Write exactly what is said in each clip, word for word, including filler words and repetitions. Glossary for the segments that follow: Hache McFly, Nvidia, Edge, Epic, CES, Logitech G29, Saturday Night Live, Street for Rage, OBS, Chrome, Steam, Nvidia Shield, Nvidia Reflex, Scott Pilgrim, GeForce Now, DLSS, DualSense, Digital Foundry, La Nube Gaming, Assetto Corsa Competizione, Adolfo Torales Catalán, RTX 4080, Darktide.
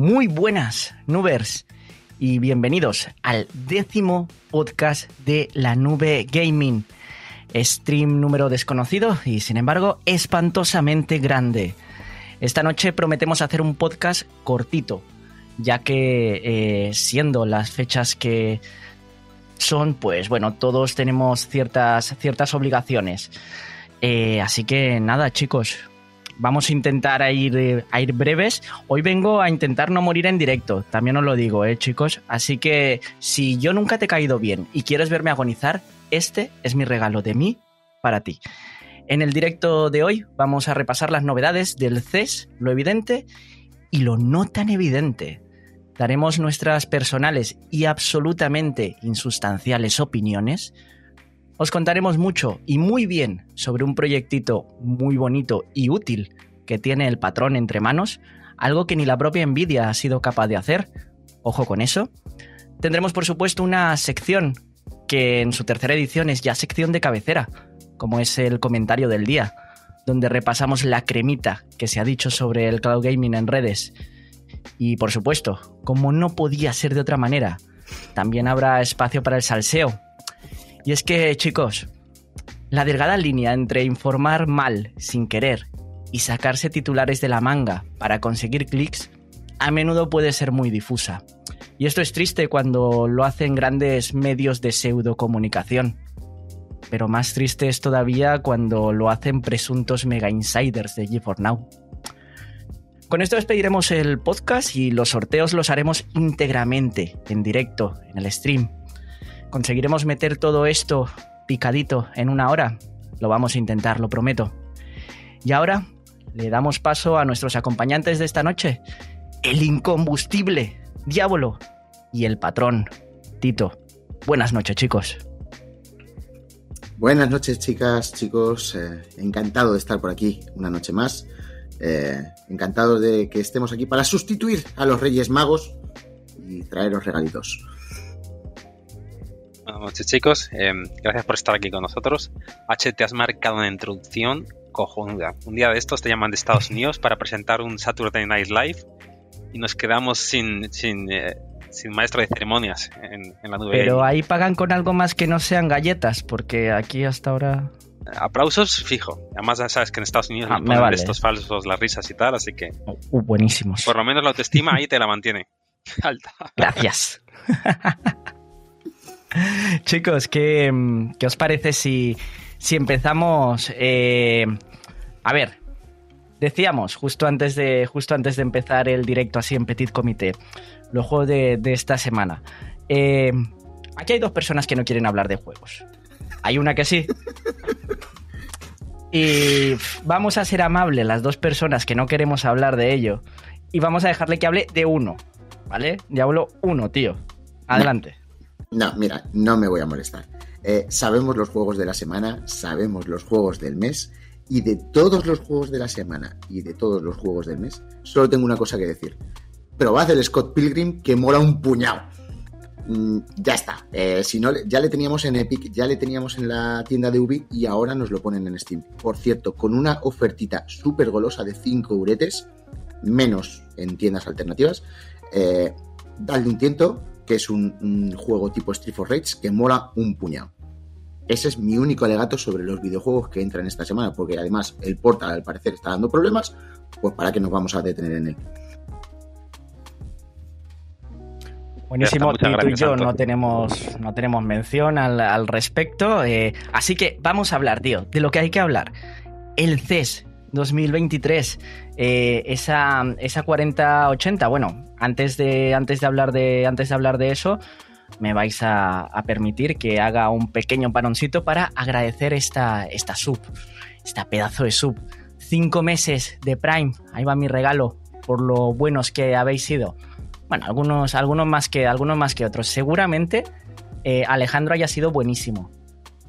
Muy buenas, Nubers, y bienvenidos al décimo podcast de La Nube Gaming. Stream número desconocido y, sin embargo, espantosamente grande. Esta noche prometemos hacer un podcast cortito, ya que eh, siendo las fechas que son, pues bueno, todos tenemos ciertas, ciertas obligaciones. Eh, así que nada, chicos, vamos a intentar a ir, a ir breves. Hoy vengo a intentar no morir en directo, también os lo digo, eh, chicos. Así que si yo nunca te he caído bien y quieres verme agonizar, este es mi regalo de mí para ti. En el directo de hoy vamos a repasar las novedades del C E S, lo evidente y lo no tan evidente. Daremos nuestras personales y absolutamente insustanciales opiniones. Os contaremos mucho y muy bien sobre un proyectito muy bonito y útil que tiene el patrón entre manos, algo que ni la propia Nvidia ha sido capaz de hacer. Ojo con eso. Tendremos, por supuesto, una sección que en su tercera edición es ya sección de cabecera, como es el comentario del día, donde repasamos la cremita que se ha dicho sobre el cloud gaming en redes. Y, por supuesto, como no podía ser de otra manera, también habrá espacio para el salseo. Y es que, chicos, la delgada línea entre informar mal, sin querer, y sacarse titulares de la manga para conseguir clics, a menudo puede ser muy difusa. Y esto es triste cuando lo hacen grandes medios de pseudocomunicación. Pero más triste es todavía cuando lo hacen presuntos mega insiders de GeForce Now. Con esto despediremos el podcast y los sorteos los haremos íntegramente, en directo, en el stream. ¿Conseguiremos meter todo esto picadito en una hora? Lo vamos a intentar, lo prometo. Y ahora le damos paso a nuestros acompañantes de esta noche, el incombustible Diavolo y el patrón Tito. Buenas noches, chicos. Buenas noches, chicas, chicos. Eh, encantado de estar por aquí una noche más. Eh, encantado de que estemos aquí para sustituir a los Reyes Magos y traeros regalitos. Buenas noches, chicos. Eh, gracias por estar aquí con nosotros. H, te has marcado una introducción cojonuda. Un día de estos te llaman de Estados Unidos para presentar un Saturday Night Live y nos quedamos sin sin, eh, sin maestro de ceremonias en, en la nube. Pero ahí pagan con algo más que no sean galletas, porque aquí hasta ahora... Aplausos, fijo. Además, sabes que en Estados Unidos ah, me pagan vale. estos falsos, las risas y tal, así que... Uh, buenísimos. Por lo menos la autoestima ahí te la mantiene alta. Gracias. Chicos, ¿qué, ¿qué os parece si, si empezamos? Eh, a ver... Decíamos, justo antes de justo antes de empezar el directo así en Petit Comité, los juegos de, de esta semana. Eh, aquí hay dos personas que no quieren hablar de juegos. Hay una que sí. Y vamos a ser amables las dos personas que no queremos hablar de ello. Y vamos a dejarle que hable de uno, ¿vale? Diablo uno, tío. Adelante. No, no, mira, no me voy a molestar. Eh, sabemos los juegos de la semana, sabemos los juegos del mes... Y de todos los juegos de la semana y de todos los juegos del mes, solo tengo una cosa que decir. Probad el Scott Pilgrim, que mola un puñado. Mm, ya está. Eh, si no, ya le teníamos en Epic, ya le teníamos en la tienda de Ubi y ahora nos lo ponen en Steam. Por cierto, con una ofertita súper golosa de cinco euretes, menos en tiendas alternativas. Eh, dadle un tiento, que es un, un juego tipo Street for Rage, que mola un puñado. Ese es mi único alegato sobre los videojuegos que entran esta semana, porque además el Portal al parecer está dando problemas, pues para qué nos vamos a detener en él. Buenísimo, Tito y yo no tenemos, no tenemos mención al, al respecto, eh, así que vamos a hablar, tío, de lo que hay que hablar. El C E S dos mil veintitrés, eh, esa, esa cuarenta ochenta, bueno, antes de, antes de hablar de, antes de hablar de eso... me vais a, a permitir que haga un pequeño paroncito para agradecer esta, esta sub, esta pedazo de sub. Cinco meses de Prime, ahí va mi regalo por lo buenos que habéis sido. Bueno, algunos, algunos, más, que, algunos más que otros. Seguramente eh, Alejandro haya sido buenísimo,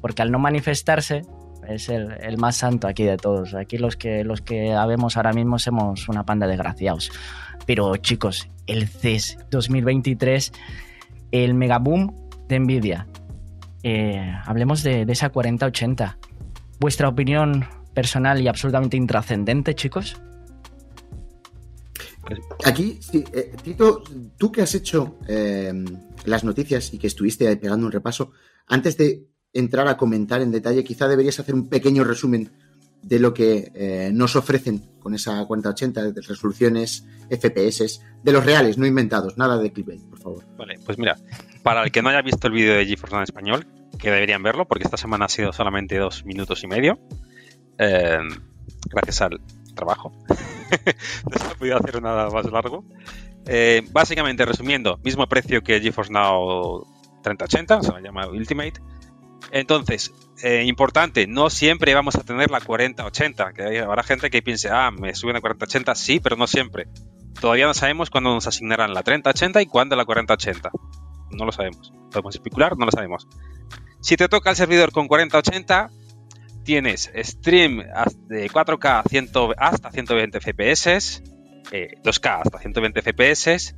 porque al no manifestarse es el, el más santo aquí de todos. Aquí los que, los que habemos ahora mismo somos una panda de desgraciados. Pero chicos, el C E S dos mil veintitrés... el megaboom de Nvidia. Eh, hablemos de, de esa cuarenta ochenta. ¿Vuestra opinión personal y absolutamente intrascendente, chicos? Aquí, sí, eh, Tito, tú que has hecho eh, las noticias y que estuviste pegando un repaso, antes de entrar a comentar en detalle, quizá deberías hacer un pequeño resumen de lo que eh, nos ofrecen con esa cuarenta ochenta de resoluciones, F P S, de los reales, no inventados, nada de clickbait, por favor. Vale, pues mira, para el que no haya visto el vídeo de GeForce Now en español, que deberían verlo, porque esta semana ha sido solamente dos minutos y medio, eh, gracias al trabajo, no se ha podido hacer nada más largo. Eh, básicamente, resumiendo, mismo precio que GeForce Now treinta ochenta, se llama Ultimate. Entonces, eh, importante, no siempre vamos a tener la cuarenta ochenta, que habrá gente que piense, ah, me suben a cuarenta ochenta, sí, pero no siempre. Todavía no sabemos cuándo nos asignarán la treinta ochenta y cuándo la cuarenta ochenta. No lo sabemos. Podemos especular, no lo sabemos. Si te toca el servidor con cuarenta ochenta, tienes stream de cuatro K hasta ciento veinte F P S, eh, dos K hasta ciento veinte F P S,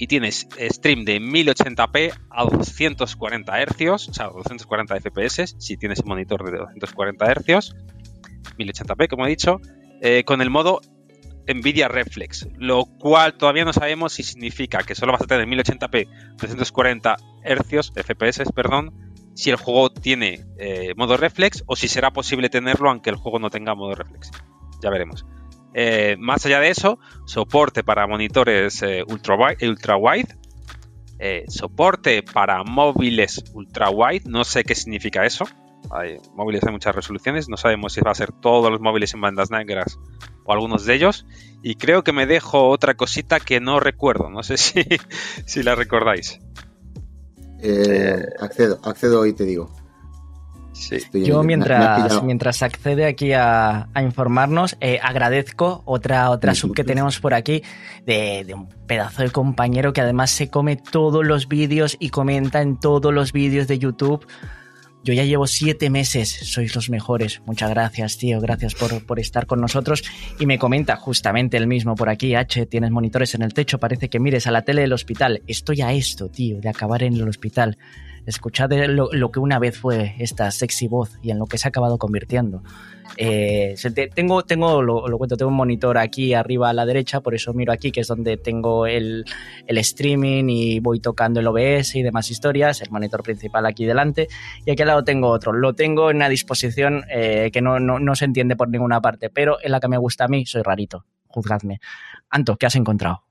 y tienes stream de mil ochenta p a doscientos cuarenta hercios, o sea, doscientos cuarenta F P S, si tienes un monitor de doscientos cuarenta hercios, mil ochenta p, como he dicho, eh, con el modo Nvidia Reflex, lo cual todavía no sabemos si significa que solo vas a tener mil ochenta p, doscientos cuarenta hercios, F P S, perdón, si el juego tiene eh, modo Reflex o si será posible tenerlo aunque el juego no tenga modo Reflex. Ya veremos. Eh, más allá de eso, soporte para monitores eh, ultra wide, ultra wide eh, soporte para móviles ultra wide, no sé qué significa eso. Hay móviles de muchas resoluciones, no sabemos si va a ser todos los móviles en bandas negras o algunos de ellos. Y creo que me dejo otra cosita que no recuerdo, no sé si, si la recordáis. Eh, accedo, accedo y te digo. Sí. Yo mientras, mientras accede aquí a, a informarnos, eh, agradezco otra, otra sub que tenemos por aquí de, de un pedazo de compañero que además se come todos los vídeos y comenta en todos los vídeos de YouTube. Yo ya llevo siete meses, sois los mejores. Muchas gracias, tío, gracias por, por estar con nosotros. Y me comenta justamente el mismo por aquí, H, tienes monitores en el techo, parece que mires a la tele del hospital. Estoy a esto, tío, de acabar en el hospital. Escuchad lo, lo que una vez fue esta sexy voz y en lo que se ha acabado convirtiendo. Eh, tengo, tengo lo, lo cuento, tengo un monitor aquí arriba a la derecha, por eso miro aquí, que es donde tengo el, el streaming y voy tocando el O B S y demás historias, el monitor principal aquí delante, y aquí al lado tengo otro. Lo tengo en una disposición eh, que no, no, no se entiende por ninguna parte, pero en la que me gusta a mí, soy rarito, juzgadme. Anto, ¿qué has encontrado?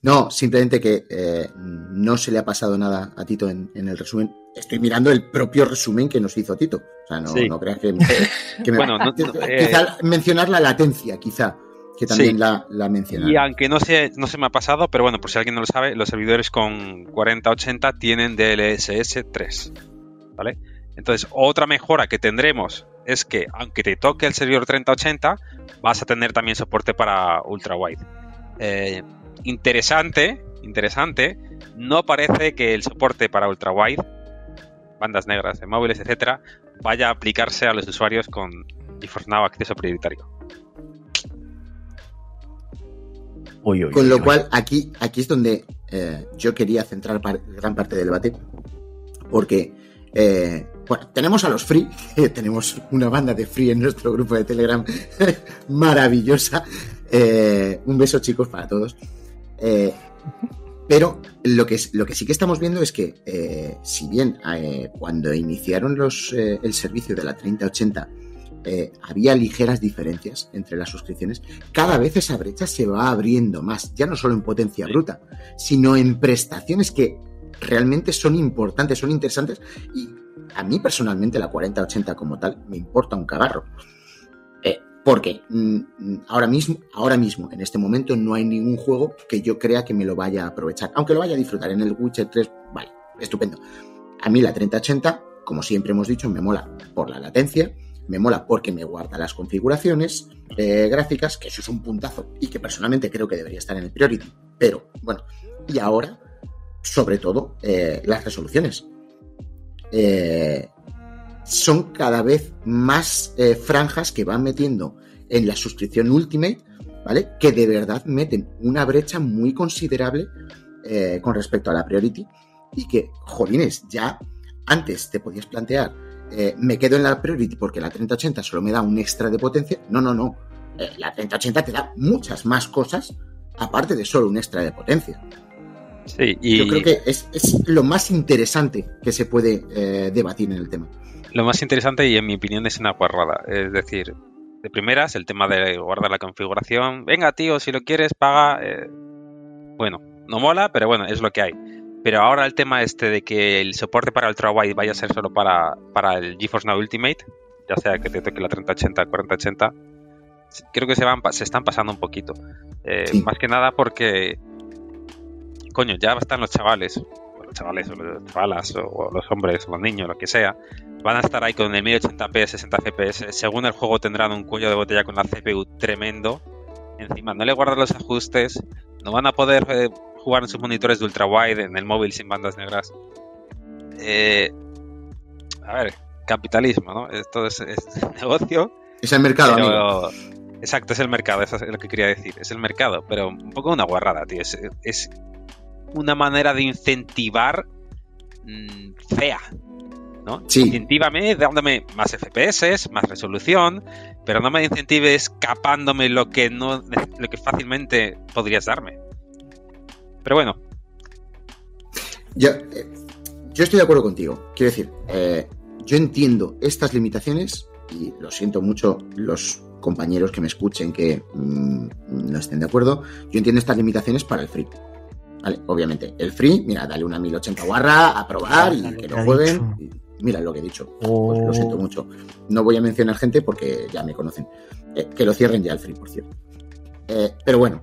No, simplemente que eh, no se le ha pasado nada a Tito en, en el resumen. Estoy mirando el propio resumen que nos hizo Tito. O sea, no, sí. no creas que... me, que me bueno, no, quizá eh, mencionar la latencia, quizá, que también sí. la, la mencionaron. Y aunque no se, no se me ha pasado, pero bueno, por si alguien no lo sabe, los servidores con cuarenta ochenta tienen D L S S tres, ¿vale? Entonces, otra mejora que tendremos es que, aunque te toque el servidor treinta ochenta, vas a tener también soporte para ultrawide. Eh... Interesante, interesante. No parece que el soporte para ultrawide, bandas negras de móviles, etcétera, vaya a aplicarse a los usuarios con GeForce Now acceso prioritario. Uy, uy, con uy, lo uy. cual, aquí, aquí es donde eh, yo quería centrar par- gran parte del debate, porque eh, bueno, tenemos a los free, tenemos una banda de free en nuestro grupo de Telegram maravillosa. Eh, un beso, chicos, para todos. Eh, pero lo que, lo que sí que estamos viendo es que eh, si bien eh, cuando iniciaron los, eh, el servicio de la treinta ochenta eh, había ligeras diferencias entre las suscripciones, cada vez esa brecha se va abriendo más, ya no solo en potencia bruta, sino en prestaciones que realmente son importantes, son interesantes, y a mí personalmente la cuarenta ochenta como tal me importa un cagarro. Eh, Porque ahora mismo, ahora mismo, en este momento, no hay ningún juego que yo crea que me lo vaya a aprovechar. Aunque lo vaya a disfrutar en el Witcher tres, vale, estupendo. A mí la treinta ochenta, como siempre hemos dicho, me mola por la latencia, me mola porque me guarda las configuraciones eh, gráficas, que eso es un puntazo y que personalmente creo que debería estar en el Priority. Pero, bueno, y ahora, sobre todo, eh, las resoluciones. Eh... son cada vez más eh, franjas que van metiendo en la suscripción Ultimate, ¿vale? Que de verdad meten una brecha muy considerable eh, con respecto a la Priority, y que, jolines, ya antes te podías plantear, eh, me quedo en la Priority porque la treinta ochenta solo me da un extra de potencia. No, no, no. Eh, la treinta ochenta te da muchas más cosas aparte de solo un extra de potencia. Sí, y... yo creo que es, es lo más interesante que se puede eh, debatir en el tema. Lo más interesante y en mi opinión es una guarrada. Es decir, de primeras, el tema de guardar la configuración. Venga, tío, si lo quieres, paga. Eh, bueno, no mola, pero bueno, es lo que hay. Pero ahora el tema este de que el soporte para ultrawide vaya a ser solo para, para el GeForce Now Ultimate, ya sea que te toque la treinta ochenta, cuarenta ochenta, creo que se van se están pasando un poquito. Eh, sí. Más que nada porque... coño, ya están los chavales, los chavales, o las chavalas, o, o los hombres, o los niños, lo que sea, van a estar ahí con el mil ochenta p, sesenta efe pe ese, según el juego tendrán un cuello de botella con la C P U tremendo, encima no le guardan los ajustes, no van a poder eh, jugar en sus monitores de ultrawide, en el móvil sin bandas negras. Eh, a ver, capitalismo, ¿no? Esto es, es negocio. Es el mercado, pero, amigo. Exacto, es el mercado, eso es lo que quería decir, es el mercado, pero un poco una guarrada, tío, es... es una manera de incentivar mmm, fea, ¿no? Sí. Incentívame dándome más F P S, más resolución, pero no me incentives capándome lo que no, lo que fácilmente podrías darme. Pero bueno. Yo, eh, yo estoy de acuerdo contigo. Quiero decir, eh, yo entiendo estas limitaciones y lo siento mucho los compañeros que me escuchen que mmm, no estén de acuerdo. Yo entiendo estas limitaciones para el free. Vale, obviamente, el free, mira, dale una mil ochenta guarra a probar y que lo jueguen. Y mira lo que he dicho. Pues lo siento mucho. No voy a mencionar gente porque ya me conocen. Eh, que lo cierren ya el free, por cierto. Eh, pero bueno,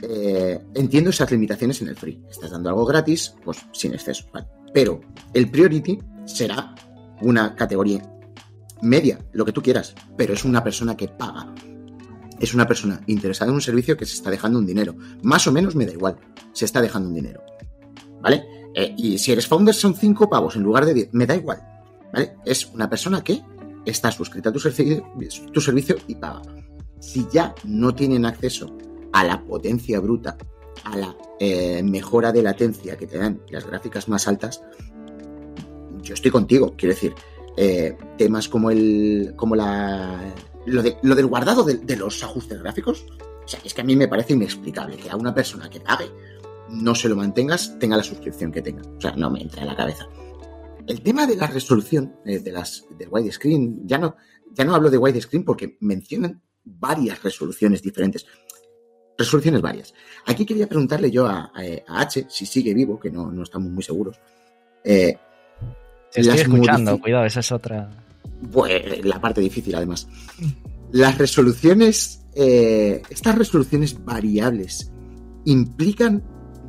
eh, entiendo esas limitaciones en el free. Estás dando algo gratis, pues sin exceso. Vale. Pero el priority será una categoría media, lo que tú quieras, pero es una persona que paga. Es una persona interesada en un servicio que se está dejando un dinero. Más o menos me da igual. Se está dejando un dinero. ¿Vale? Eh, y si eres founder son cinco pavos en lugar de diez. Me da igual. ¿Vale? Es una persona que está suscrita a tu, ser- tu servicio y paga. Si ya no tienen acceso a la potencia bruta, a la eh, mejora de latencia que te dan las gráficas más altas, yo estoy contigo. Quiero decir, eh, temas como el como la... Lo, de, lo del guardado de, de los ajustes gráficos, o sea, es que a mí me parece inexplicable que a una persona que pague no se lo mantengas, tenga la suscripción que tenga. O sea, no me entra en la cabeza. El tema de la resolución eh, de las del widescreen, ya no, ya no hablo de widescreen porque mencionan varias resoluciones diferentes. Resoluciones varias. Aquí quería preguntarle yo a, a, a H, si sigue vivo, que no, no estamos muy seguros. Eh, Te estoy escuchando, modific- cuidado, esa es otra... Bueno, la parte difícil, además. Las resoluciones, eh, estas resoluciones variables implican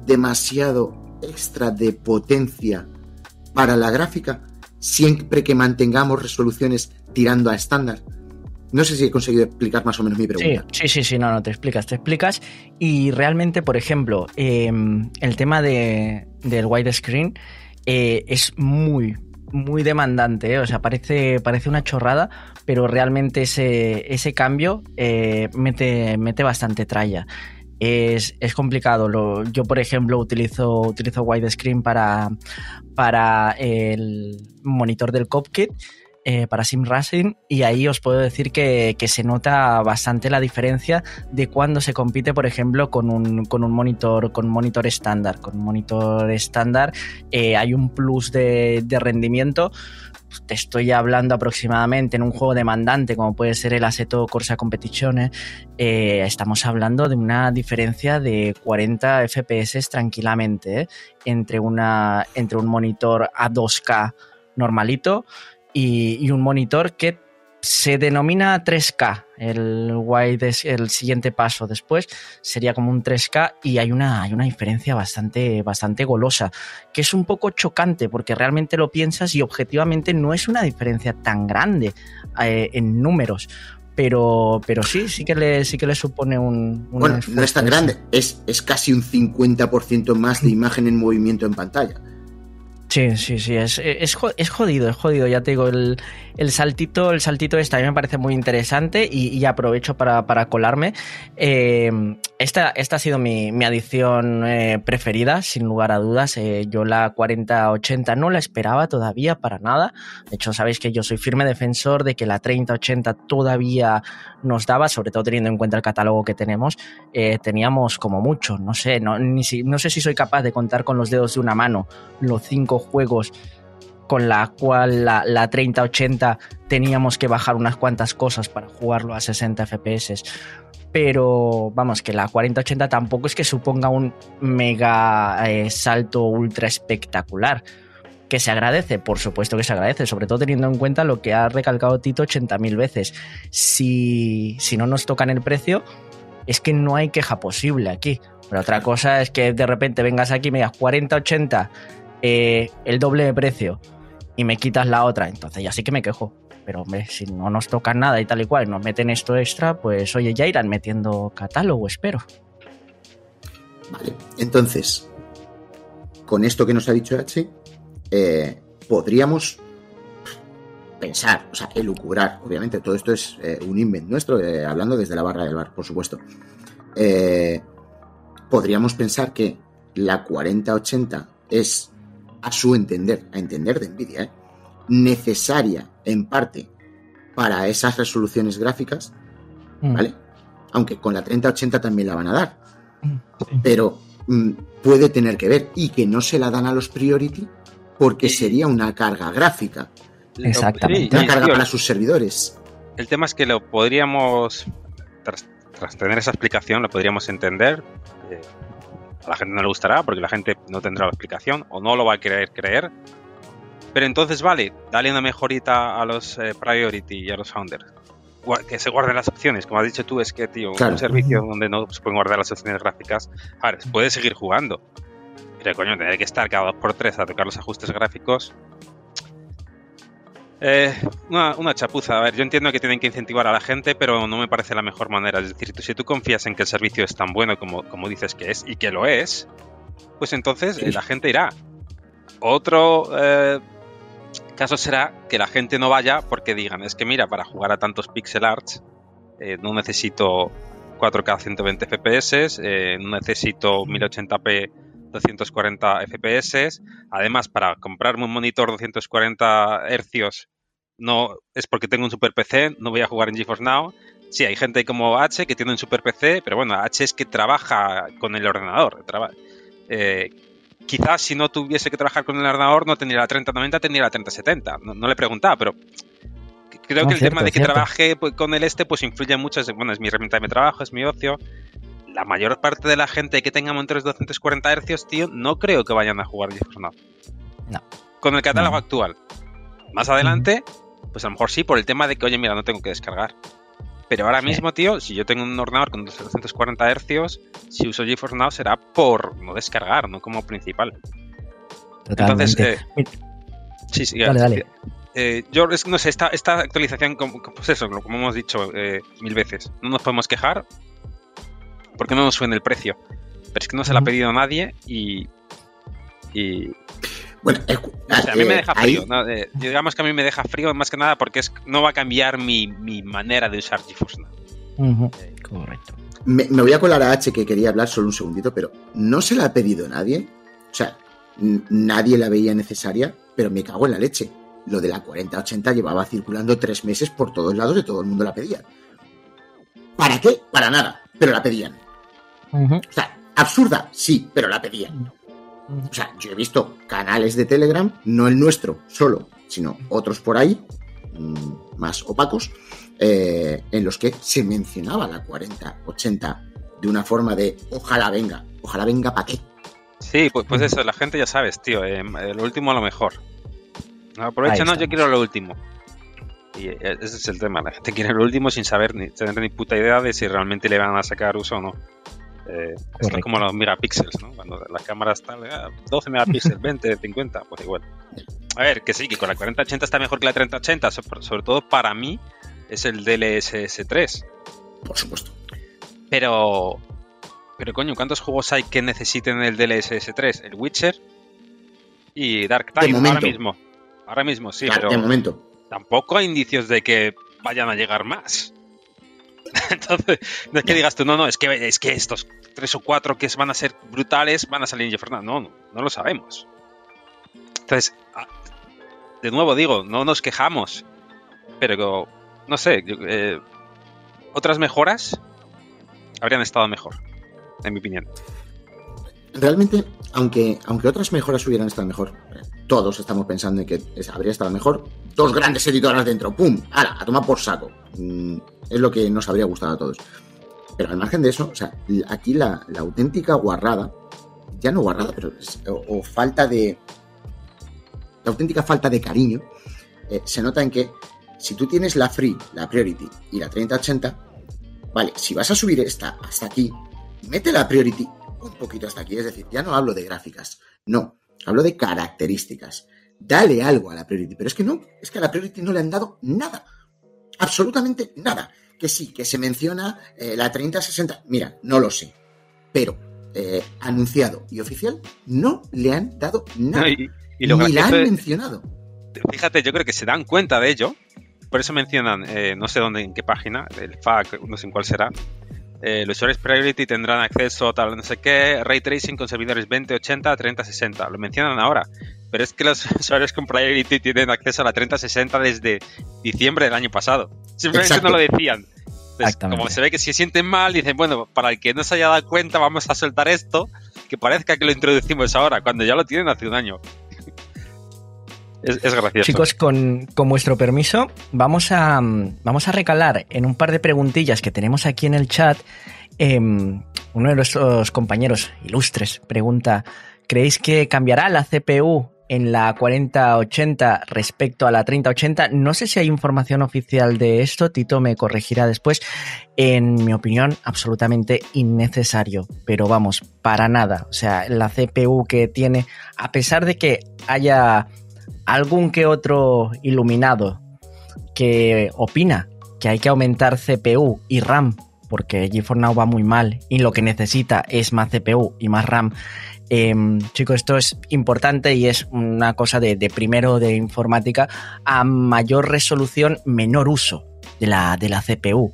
demasiado extra de potencia para la gráfica siempre que mantengamos resoluciones tirando a estándar. No sé si he conseguido explicar más o menos mi pregunta. Sí, sí, sí, sí no, no, te explicas, te explicas. Y realmente, por ejemplo, eh, el tema de, del widescreen eh, es muy... muy demandante, ¿eh? O sea, parece, parece una chorrada, pero realmente ese, ese cambio eh, mete, mete bastante tralla. Es, es complicado. Lo, yo, por ejemplo, utilizo, utilizo widescreen para, para el monitor del Copkit, eh, para Sim Racing, y ahí os puedo decir que, que se nota bastante la diferencia de cuando se compite, por ejemplo, con un, con un monitor con monitor estándar. Con un monitor estándar eh, hay un plus de, de rendimiento. Te estoy hablando aproximadamente en un juego demandante como puede ser el Assetto Corsa Competizione, eh, estamos hablando de una diferencia de cuarenta efe pe ese tranquilamente, eh, entre, una, entre un monitor a dos K normalito Y, y un monitor que se denomina tres K. El, wide, el siguiente paso después sería como un tres K y hay una, hay una diferencia bastante, bastante golosa, que es un poco chocante porque realmente lo piensas y objetivamente no es una diferencia tan grande eh, en números, pero, pero sí, sí que, le, sí que le supone un... un bueno, no es tan grande, es, es casi un cincuenta por ciento más de imagen en movimiento en pantalla. Sí, sí, sí, es, es, es jodido, es jodido, ya te digo, el, el saltito, el saltito este a mí me parece muy interesante y, y aprovecho para, para colarme. Eh, esta, esta ha sido mi, mi adición eh, preferida, sin lugar a dudas. Eh, yo la cuarenta ochenta no la esperaba todavía para nada. De hecho, sabéis que yo soy firme defensor de que la treinta ochenta todavía nos daba, sobre todo teniendo en cuenta el catálogo que tenemos. Eh, teníamos como mucho, no sé, no, ni si, no sé si soy capaz de contar con los dedos de una mano los cinco juegos con la cual la, la treinta ochenta teníamos que bajar unas cuantas cosas para jugarlo a sesenta F P S, pero vamos, que la cuarenta ochenta tampoco es que suponga un mega eh, salto ultra espectacular, que se agradece, por supuesto que se agradece, sobre todo teniendo en cuenta lo que ha recalcado Tito ochenta mil veces, si, si no nos tocan el precio es que no hay queja posible aquí, pero otra cosa es que de repente vengas aquí y me digas cuarenta ochenta Eh, el doble de precio y me quitas la otra, entonces ya sí que me quejo, pero hombre, si no nos tocan nada y tal y cual, nos meten esto extra, pues oye, ya irán metiendo catálogo, espero. Vale, entonces con esto que nos ha dicho H, eh, podríamos pensar, o sea, elucubrar, obviamente todo esto es eh, un invent nuestro, eh, hablando desde la barra del bar, por supuesto, eh, podríamos pensar que la cuarenta ochenta es, a su entender, a entender de Nvidia, ¿eh? necesaria en parte para esas resoluciones gráficas, mm. ¿vale? Aunque con la treinta ochenta también la van a dar, sí. pero mm, puede tener que ver, y que no se la dan a los Priority porque sí. sería una carga gráfica. Exactamente. Una sí, carga tío, para sus servidores. El tema es que lo podríamos, tras, tras tener esa explicación, lo podríamos entender. Eh, A la gente no le gustará porque la gente no tendrá la explicación o no lo va a querer creer. Pero entonces, vale, dale una mejorita a los eh, Priority y a los Founders. Que se guarden las opciones. Como has dicho tú, es que, tío, claro. un servicio donde no se pueden guardar las opciones gráficas, a ver, puedes seguir jugando. Pero, coño, tener que estar cada dos por tres a tocar los ajustes gráficos. Eh, una, una chapuza. A ver, yo entiendo que tienen que incentivar a la gente, pero no me parece la mejor manera. Es decir, tú, si tú confías en que el servicio es tan bueno como, como dices que es, y que lo es, pues entonces eh, la gente irá. Otro eh, caso será que la gente no vaya porque digan, es que mira, para jugar a tantos pixel arts eh, no necesito cuatro K ciento veinte F P S, eh, no necesito mil ochenta p doscientos cuarenta F P S. Además, para comprarme un monitor doscientos cuarenta hercios no es porque tengo un super P C, no voy a jugar en GeForce Now. Sí, hay gente como H que tiene un super P C, pero bueno, H es que trabaja con el ordenador. Traba, eh, quizás si no tuviese que trabajar con el ordenador no tendría la treinta noventa, tendría la treinta setenta. No, no le preguntaba, pero creo no, que el cierto, tema de que cierto. trabaje con el este pues influye mucho. Bueno, es mi herramienta de mi trabajo, es mi ocio. La mayor parte de la gente que tenga monitores doscientos cuarenta hercios, tío, no creo que vayan a jugar GeForce Now. No. Con el catálogo no. actual. Más adelante, pues a lo mejor sí, por el tema de que, oye, mira, no tengo que descargar. Pero ahora sí. mismo, tío, si yo tengo un ordenador con doscientos cuarenta hercios, si uso GeForce Now será por no descargar, no como principal. Totalmente. Entonces, eh, sí, sí, dale, dale. Eh, yo no sé, esta, esta actualización, pues eso, como hemos dicho eh, mil veces, no nos podemos quejar. Porque no nos suben el precio. Pero es que no se la ha pedido a nadie y. y bueno, eh, o sea, a mí eh, me deja frío. Ahí... ¿no? Eh, digamos que a mí me deja frío más que nada porque es, no va a cambiar mi, mi manera de usar GeForce Now. Uh-huh. Eh, Correcto. Me, me voy a colar a H, que quería hablar solo un segundito, pero no se la ha pedido nadie. O sea, n- nadie la veía necesaria, pero me cago en la leche. Lo de la cuarenta ochenta llevaba circulando tres meses por todos lados y todo el mundo la pedía. ¿Para qué? Para nada, pero la pedían. Uh-huh. O sea, absurda, sí, pero la pedían. Uh-huh. O sea, yo he visto canales de Telegram, no el nuestro solo, sino otros por ahí, mmm, más opacos, eh, en los que se mencionaba la cuarenta ochenta de una forma de ojalá venga, ojalá venga pa' qué. Sí, pues, pues eso, la gente ya sabes, tío, eh, lo último a lo mejor. Aprovecha, no, yo quiero lo último. Y ese es el tema, la gente quiere lo último sin saber ni tener ni puta idea de si realmente le van a sacar uso o no. Eh, esto es como los megapíxeles, ¿no? Cuando las cámaras están doce megapíxeles, veinte, cincuenta, pues igual. A ver, que sí, que con la cuarenta ochenta está mejor que la treinta ochenta, sobre todo para mí es el D L S S tres. Por supuesto. Pero, pero coño, ¿cuántos juegos hay que necesiten el D L S S tres? El Witcher, y Darktide ahora mismo. Ahora mismo, sí, claro, pero de momento. Tampoco hay indicios de que vayan a llegar más. Entonces, no es que digas tú, no, no, es que, es que estos tres o cuatro que van a ser brutales van a salir en GeForce Now. No, no, no lo sabemos. Entonces, de nuevo digo, no nos quejamos, pero no sé, eh, otras mejoras habrían estado mejor, en mi opinión. Realmente, aunque, aunque otras mejoras hubieran estado mejor, todos estamos pensando en que habría estado mejor. Dos grandes editoras dentro, ¡pum! ¡Hala! A tomar por saco. Es lo que nos habría gustado a todos. Pero al margen de eso, o sea, aquí la, la auténtica guarrada, ya no guarrada, pero es, o, o falta de... La auténtica falta de cariño eh, se nota en que si tú tienes la Free, la Priority y la treinta ochenta, vale, si vas a subir esta hasta aquí, mete la Priority un poquito hasta aquí. Es decir, ya no hablo de gráficas, no, hablo de características. Dale algo a la Priority, pero es que no, es que a la Priority no le han dado nada, absolutamente nada. Que sí, que se menciona eh, la treinta sesenta, mira, no lo sé, pero eh, anunciado y oficial no le han dado nada. Ay. Y lo Ni la han es, mencionado. Fíjate, yo creo que se dan cuenta de ello. Por eso mencionan, eh, no sé dónde, en qué página, el F A Q, no sé en cuál será. Eh, los usuarios Priority tendrán acceso a tal, no sé qué, Ray Tracing con servidores veinte ochenta, treinta sesenta. Lo mencionan ahora. Pero es que los usuarios con Priority tienen acceso a la treinta sesenta desde diciembre del año pasado. Simplemente Exacto. no lo decían. Entonces, como se ve que se sienten mal, dicen, bueno, para el que no se haya dado cuenta, vamos a soltar esto, que parezca que lo introducimos ahora, cuando ya lo tienen hace un año. Es, es gracioso. Chicos, con, con vuestro permiso, vamos a, vamos a recalar en un par de preguntillas que tenemos aquí en el chat. Eh, uno de nuestros compañeros ilustres pregunta, ¿creéis que cambiará la C P U en la cuarenta ochenta respecto a la treinta ochenta? No sé si hay información oficial de esto, Tito me corregirá después. En mi opinión, absolutamente innecesario, pero vamos, para nada. O sea, la C P U que tiene, a pesar de que haya... algún que otro iluminado que opina que hay que aumentar C P U y RAM porque GeForce Now va muy mal y lo que necesita es más C P U y más RAM. Eh, chicos, esto es importante y es una cosa de, de primero de informática. A mayor resolución, menor uso de la, de la C P U.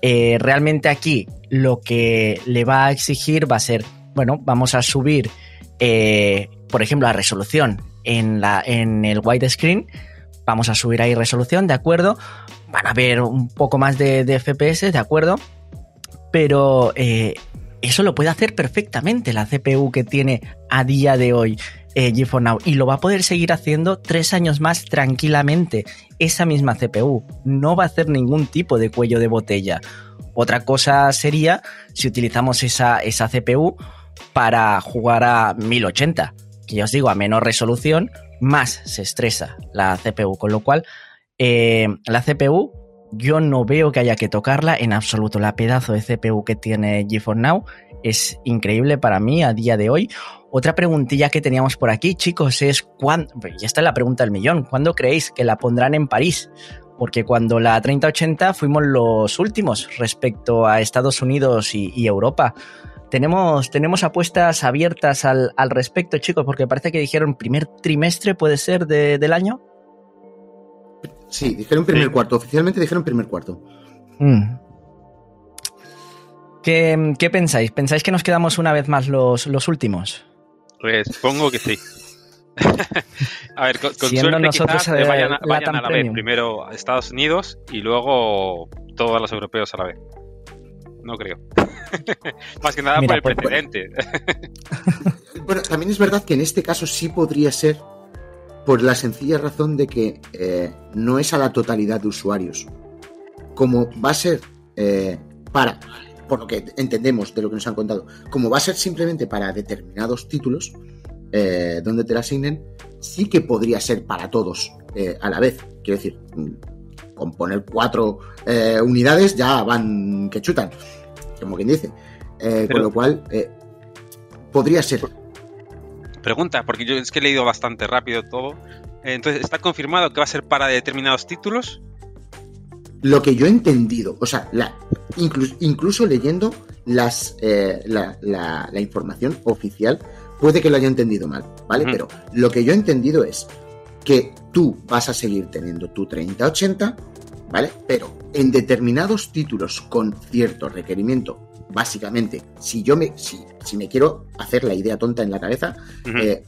Eh, realmente aquí lo que le va a exigir va a ser, bueno, vamos a subir, eh, por ejemplo, la resolución. En, la, en el widescreen vamos a subir ahí resolución, de acuerdo, van a ver un poco más de, de F P S, de acuerdo, pero eh, eso lo puede hacer perfectamente la C P U que tiene a día de hoy eh, GeForce Now, y lo va a poder seguir haciendo tres años más tranquilamente. Esa misma C P U no va a hacer ningún tipo de cuello de botella. Otra cosa sería si utilizamos esa, esa C P U para jugar a mil ochenta, que ya os digo, a menor resolución, más se estresa la C P U. Con lo cual, eh, la C P U, yo no veo que haya que tocarla en absoluto. La pedazo de C P U que tiene GeForce Now es increíble para mí a día de hoy. Otra preguntilla que teníamos por aquí, chicos, es ¿cuándo? Ya está la pregunta del millón. ¿Cuándo creéis que la pondrán en París? Porque cuando la treinta ochenta fuimos los últimos respecto a Estados Unidos y, y Europa. Tenemos, tenemos apuestas abiertas al, al respecto, chicos, porque parece que dijeron primer trimestre, ¿puede ser, de, del año? Sí, dijeron primer sí. cuarto. Oficialmente dijeron primer cuarto. Mm. ¿Qué, qué pensáis? ¿Pensáis que nos quedamos una vez más los, los últimos? Pues supongo que sí. A ver, con, con suerte nosotros quizás vayan a, vayan a la vez. Primero a Estados Unidos y luego todos los europeos a la vez. No creo. Más que nada Mira, por el por, precedente. Por... Bueno, también es verdad que en este caso sí podría ser por la sencilla razón de que eh, no es a la totalidad de usuarios. Como va a ser eh, para, por lo que entendemos de lo que nos han contado, como va a ser simplemente para determinados títulos eh, donde te la asignen, sí que podría ser para todos eh, a la vez. Quiero decir, con poner cuatro eh, unidades ya van que chutan, como quien dice. Eh, pero, con lo cual, eh, podría ser. Pregunta, porque yo es que he leído bastante rápido todo. Entonces, ¿está confirmado que va a ser para determinados títulos? Lo que yo he entendido, o sea, la, incluso, incluso leyendo las eh, la, la, la información oficial, Puede que lo haya entendido mal, ¿vale? Uh-huh. Pero lo que yo he entendido es que tú vas a seguir teniendo tu treinta ochenta, ¿vale? Pero en determinados títulos con cierto requerimiento, básicamente, si yo me, si, si me quiero hacer la idea tonta en la cabeza, uh-huh. eh,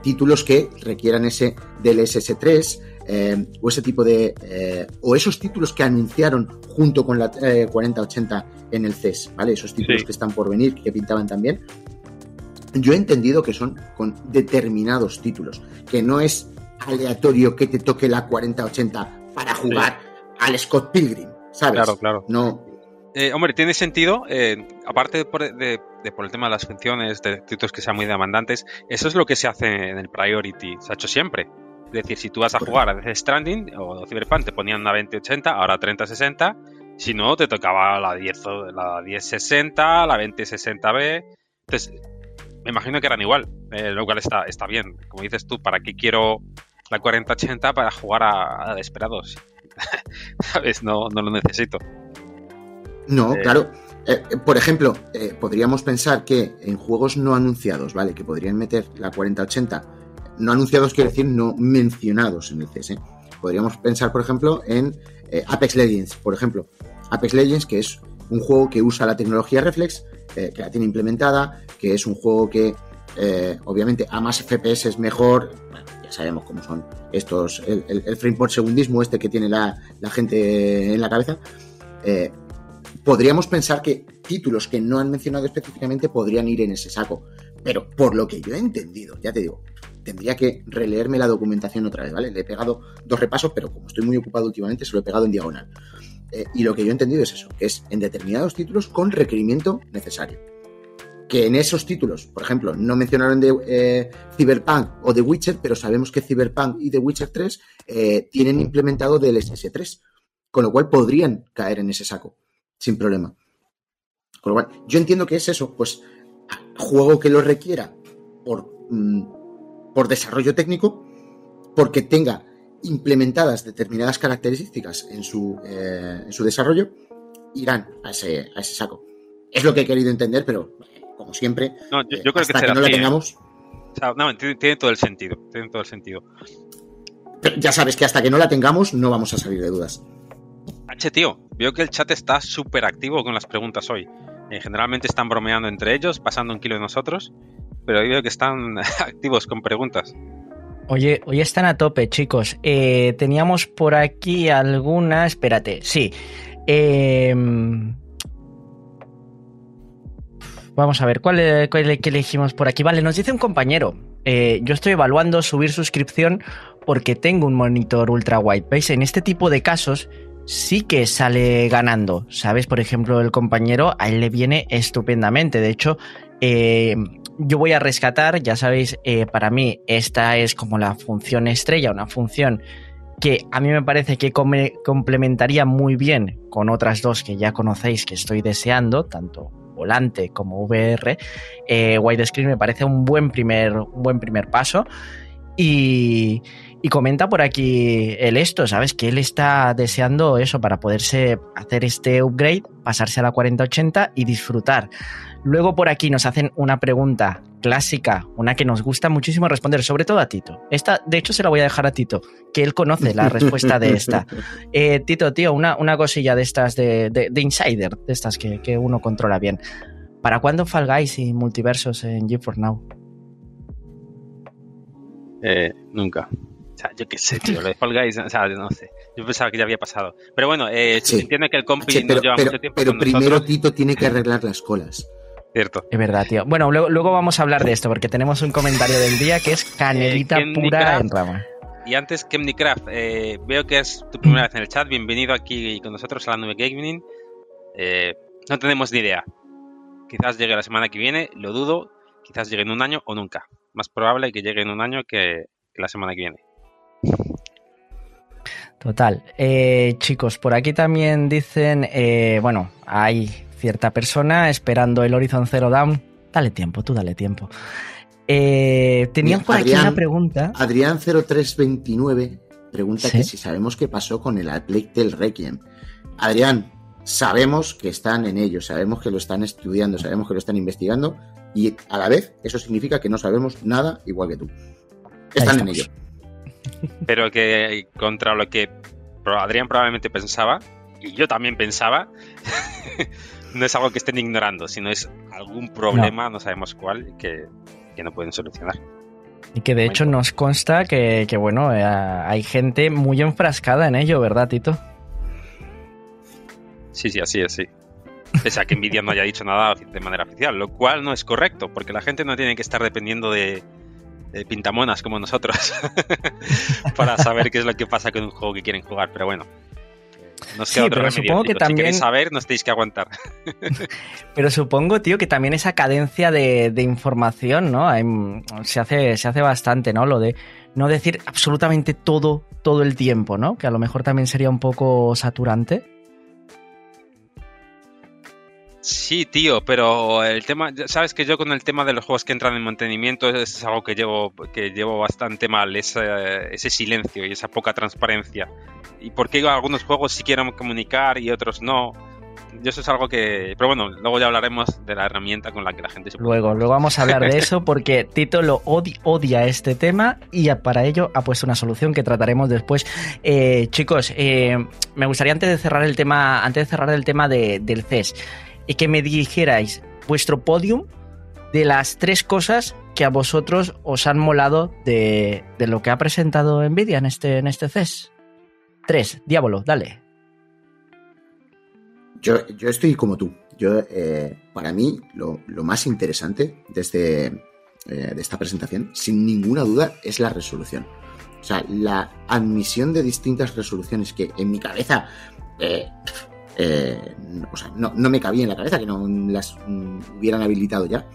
títulos que requieran ese D L S S tres eh, o ese tipo de... Eh, o esos títulos que anunciaron junto con la eh, cuarenta ochenta en el C E S, ¿vale? Esos títulos sí. que están por venir, que pintaban también. Yo he entendido que son con determinados títulos, que no es aleatorio que te toque la cuarenta ochenta para jugar sí. al Scott Pilgrim, ¿sabes? Claro, claro. No... Eh, hombre, tiene sentido, eh, aparte de por, de, de por el tema de las funciones, de títulos que sean muy demandantes, eso es lo que se hace en el Priority, se ha hecho siempre. Es decir, si tú vas a jugar a Death Stranding o Cyberpunk, te ponían una veinte ochenta, ahora treinta sesenta, si no, te tocaba la diez, la diez sesenta, la veinte sesenta B, entonces, me imagino que eran igual, eh, lo cual está, está bien. Como dices tú, ¿para qué quiero la cuarenta ochenta para jugar a, a Desperados? ¿Sabes? No, no lo necesito. No, eh, claro. Eh, por ejemplo, eh, podríamos pensar que en juegos no anunciados, ¿vale? Que podrían meter la cuarenta ochenta. No anunciados quiero decir no mencionados en el C S. Podríamos pensar, por ejemplo, en eh, Apex Legends, por ejemplo. Apex Legends, que es un juego que usa la tecnología Reflex, eh, que la tiene implementada, que es un juego que, eh, obviamente, a más F P S es mejor. Bueno, ya sabemos cómo son estos, el, el, el frame por segundismo este que tiene la, la gente en la cabeza. Eh, Podríamos pensar que títulos que no han mencionado específicamente podrían ir en ese saco, pero por lo que yo he entendido, ya te digo, tendría que releerme la documentación otra vez, ¿vale? Le he pegado dos repasos, pero como estoy muy ocupado últimamente, se lo he pegado en diagonal. Eh, y lo que yo he entendido es eso, que es en determinados títulos con requerimiento necesario. Que en esos títulos, por ejemplo, no mencionaron de eh, Cyberpunk o The Witcher, pero sabemos que Cyberpunk y The Witcher tres eh, tienen implementado D L S S tres, con lo cual podrían caer en ese saco. Sin problema. Con lo cual, yo entiendo que es eso, pues juego que lo requiera por, mm, por desarrollo técnico, porque tenga implementadas determinadas características en su, eh, en su desarrollo, irán a ese, a ese saco. Es lo que he querido entender, pero como siempre, no, yo, yo creo eh, hasta que, que no la tengamos... O sea, no, tiene, tiene todo el sentido, tiene todo el sentido. Pero ya sabes que hasta que no la tengamos no vamos a salir de dudas. H, tío, veo que el chat está súper activo con las preguntas hoy. Eh, generalmente están bromeando entre ellos, pasando un kilo de nosotros, pero hoy veo que están activos con preguntas. Oye, hoy están a tope, chicos. Eh, teníamos por aquí alguna... Espérate, sí. Eh... Vamos a ver, ¿cuál, cuál, qué elegimos por aquí? Vale, nos dice un compañero. Eh, yo estoy evaluando subir suscripción porque tengo un monitor ultrawide. ¿Veis? En este tipo de casos... sí que sale ganando, ¿sabes? Por ejemplo, el compañero, a él le viene estupendamente. De hecho, eh, yo voy a rescatar, ya sabéis, eh, para mí esta es como la función estrella, una función que a mí me parece que come, complementaría muy bien con otras dos que ya conocéis que estoy deseando, tanto volante como V R. Eh, widescreen me parece un buen primer, un buen primer paso y... Y comenta por aquí el esto, ¿sabes? Que él está deseando eso para poderse hacer este upgrade, pasarse a la cuarenta ochenta y disfrutar. Luego por aquí nos hacen una pregunta clásica, una que nos gusta muchísimo responder, sobre todo a Tito. Esta, de hecho, se la voy a dejar a Tito, que él conoce la respuesta de esta. Eh, Tito, tío, una, una cosilla de estas de, de, de insider, de estas que, que uno controla bien. ¿Para cuándo Fall Guys y multiversos en GeForce Now? Eh, nunca. O sea, yo qué sé, tío, lo de Fall Guys, o sea, no sé. Yo pensaba que ya había pasado. Pero bueno, eh, sí. entiendo que el compi H, pero, no lleva pero, mucho tiempo Pero con primero nosotros. Tito tiene que arreglar las colas. Cierto. Es verdad, tío. Bueno, luego, luego vamos a hablar de esto, porque tenemos un comentario del día que es canelita eh, pura en rama. Y antes, Kemnicraft, eh, veo que es tu primera vez en el chat. Bienvenido aquí con nosotros a La Nube Gaming. Eh, no tenemos ni idea. Quizás llegue la semana que viene, lo dudo. Quizás llegue en un año o nunca. Más probable que llegue en un año que, que la semana que viene. Total. Eh, chicos, por aquí también dicen, eh, bueno, hay cierta persona esperando el Horizon Zero Dawn. Dale tiempo, tú dale tiempo. Eh, tenían por aquí una pregunta. Adrián cero tres veintinueve pregunta ¿sí? que si sabemos qué pasó con el Plague Tale Requiem. Adrián, sabemos que están en ello, sabemos que lo están estudiando, sabemos que lo están investigando, y a la vez eso significa que no sabemos nada igual que tú. Están en ello. Pero que contra lo que Adrián probablemente pensaba, y yo también pensaba, no es algo que estén ignorando, sino es algún problema, no, no sabemos cuál, que, que no pueden solucionar. Y que de hecho nos consta que, que bueno, eh, hay gente muy enfrascada en ello, ¿verdad, Tito? Sí, sí, así es, sí. Pese a que Nvidia no haya dicho nada de manera oficial, lo cual no es correcto, porque la gente no tiene que estar dependiendo de, de pintamonas como nosotros para saber qué es lo que pasa con un juego que quieren jugar, pero bueno. Nos queda sí, otro pero remedio, supongo tío. que también... Si queréis saber, nos tenéis que aguantar. Pero supongo, tío, que también esa cadencia de, de información, ¿no? Hay, se hace, se hace bastante, ¿no? Lo de no decir absolutamente todo, todo el tiempo, ¿no? Que a lo mejor también sería un poco saturante. Sí, tío, pero el tema... Sabes que yo con el tema de los juegos que entran en mantenimiento es algo que llevo, que llevo bastante mal, ese, ese silencio y esa poca transparencia. Y porque algunos juegos sí quieren comunicar y otros no. Yo eso es algo que... Pero bueno, luego ya hablaremos de la herramienta con la que la gente se puede... Luego, luego vamos a hablar de eso porque Tito lo odia, odia este tema y para ello ha puesto una solución que trataremos después. Eh, chicos, eh, me gustaría antes de cerrar el tema, antes de cerrar el tema de, del C E S, y que me dijerais vuestro podium de las tres cosas que a vosotros os han molado de, de lo que ha presentado Nvidia en este, en este C E S. Tres, Diavolo, dale. Yo, yo estoy como tú. Yo, eh, para mí, lo, lo más interesante de, este, eh, de esta presentación, sin ninguna duda, es la resolución. O sea, la admisión de distintas resoluciones que en mi cabeza... Eh, Eh, o sea, no, no me cabía en la cabeza que no las um, hubieran habilitado ya.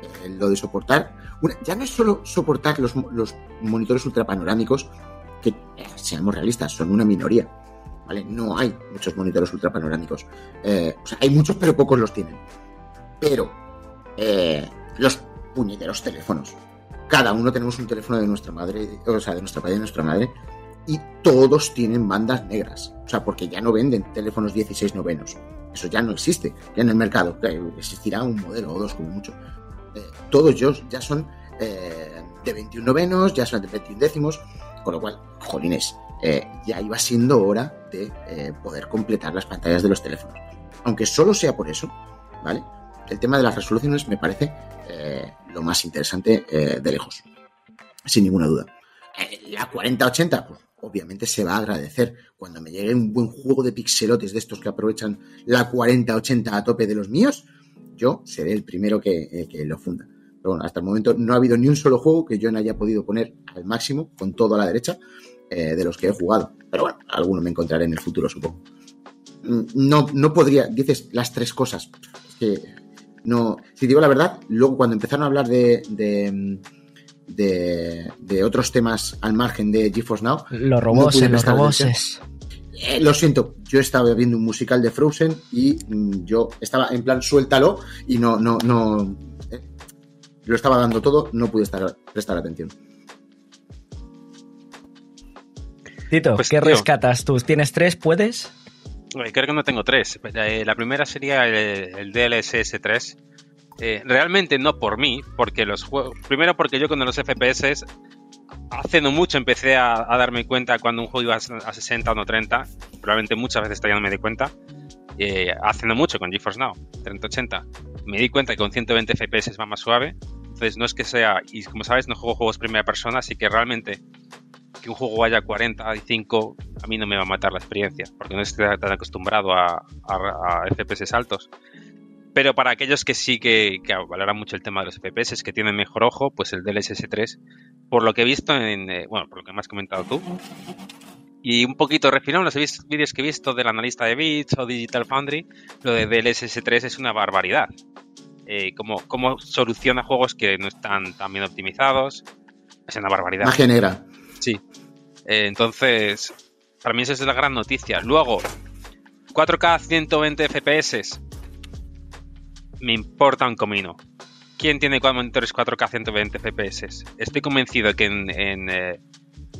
Eh, lo de soportar una, ya no es solo soportar los, los monitores ultrapanorámicos, que eh, seamos realistas, son una minoría, ¿vale? No hay muchos monitores ultrapanorámicos, eh, o sea, hay muchos pero pocos los tienen, pero eh, los puñeteros teléfonos, cada uno tenemos un teléfono de nuestra madre, o sea, de nuestra padre y de nuestra madre. Y todos tienen bandas negras. O sea, porque ya no venden teléfonos dieciséis novenos. Eso ya no existe. Ya en el mercado existirá un modelo o dos como mucho. Eh, todos ellos ya son eh, de veintiún novenos, ya son de veintiún décimos. Con lo cual, jolines, eh, ya iba siendo hora de eh, poder completar las pantallas de los teléfonos. Aunque solo sea por eso, ¿vale? El tema de las resoluciones me parece eh, lo más interesante eh, de lejos. Sin ninguna duda. Eh, la cuarenta ochenta, pues, obviamente se va a agradecer cuando me llegue un buen juego de pixelotes de estos que aprovechan la cuarenta ochenta a tope de los míos. Yo seré el primero que, eh, que lo funda, pero bueno, hasta el momento no ha habido ni un solo juego que yo no haya podido poner al máximo con todo a la derecha eh, de los que he jugado, pero bueno, alguno me encontraré en el futuro, supongo. No, no podría, dices las tres cosas, que no, si digo la verdad, luego cuando empezaron a hablar de, de De, de otros temas al margen de GeForce Now, los roboses, no los roboses eh, lo siento, yo estaba viendo un musical de Frozen y mm, yo estaba en plan suéltalo y no, no, no eh, lo estaba dando todo, no pude estar, prestar atención. Tito, pues, ¿qué tío, rescatas tú? ¿Tienes tres? ¿Puedes? Creo que no tengo tres. La primera sería el, el D L S S tres. Eh, realmente no por mí, porque los juegos... Primero porque yo con los F P S hace no mucho empecé a, a darme cuenta cuando un juego iba a, a sesenta o no treinta. Probablemente muchas veces ya no me di cuenta. Eh, hace no mucho con GeForce Now, treinta ochenta. Me di cuenta que con ciento veinte F P S va más suave. Entonces no es que sea... Y como sabes, no juego juegos primera persona, así que realmente que un juego vaya a cuarenta y cinco a mí no me va a matar la experiencia, porque no estoy tan acostumbrado a, a, a F P S altos. Pero para aquellos que sí que, que valoran mucho el tema de los F P S, que tienen mejor ojo, pues el D L S S tres, por lo que he visto, en, eh, bueno, por lo que me has comentado tú, y un poquito refinado en los vídeos que he visto del analista de bits o Digital Foundry, lo de D L S S tres es una barbaridad. Eh, como, como soluciona juegos que no están tan bien optimizados, es una barbaridad. Magia negra. Sí. Eh, entonces, para mí esa es la gran noticia. Luego, cuatro K ciento veinte F P S. Me importa un comino. ¿Quién tiene cuatro monitores cuatro K ciento veinte F P S? Estoy convencido que en, en, eh,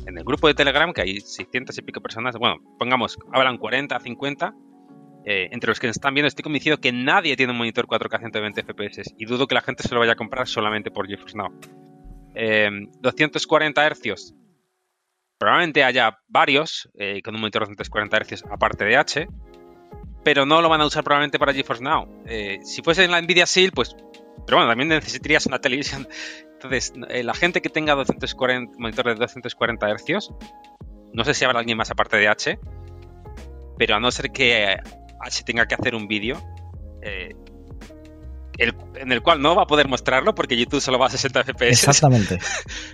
en el grupo de Telegram, que hay seiscientas y pico personas, bueno, pongamos, hablan cuarenta, cincuenta, eh, entre los que nos están viendo, estoy convencido que nadie tiene un monitor cuatro K ciento veinte F P S y dudo que la gente se lo vaya a comprar solamente por GeForce Now. Eh, doscientos cuarenta hercios. Probablemente haya varios eh, con un monitor de doscientos cuarenta hercios aparte de H, pero no lo van a usar probablemente para GeForce Now. Eh, si fuese en la Nvidia Shield, pues... Pero bueno, también necesitarías una televisión. Entonces, eh, la gente que tenga doscientos cuarenta, monitor de doscientos cuarenta hercios, no sé si habrá alguien más aparte de H, pero a no ser que H tenga que hacer un vídeo eh, el, en el cual no va a poder mostrarlo porque YouTube solo va a sesenta F P S. Exactamente.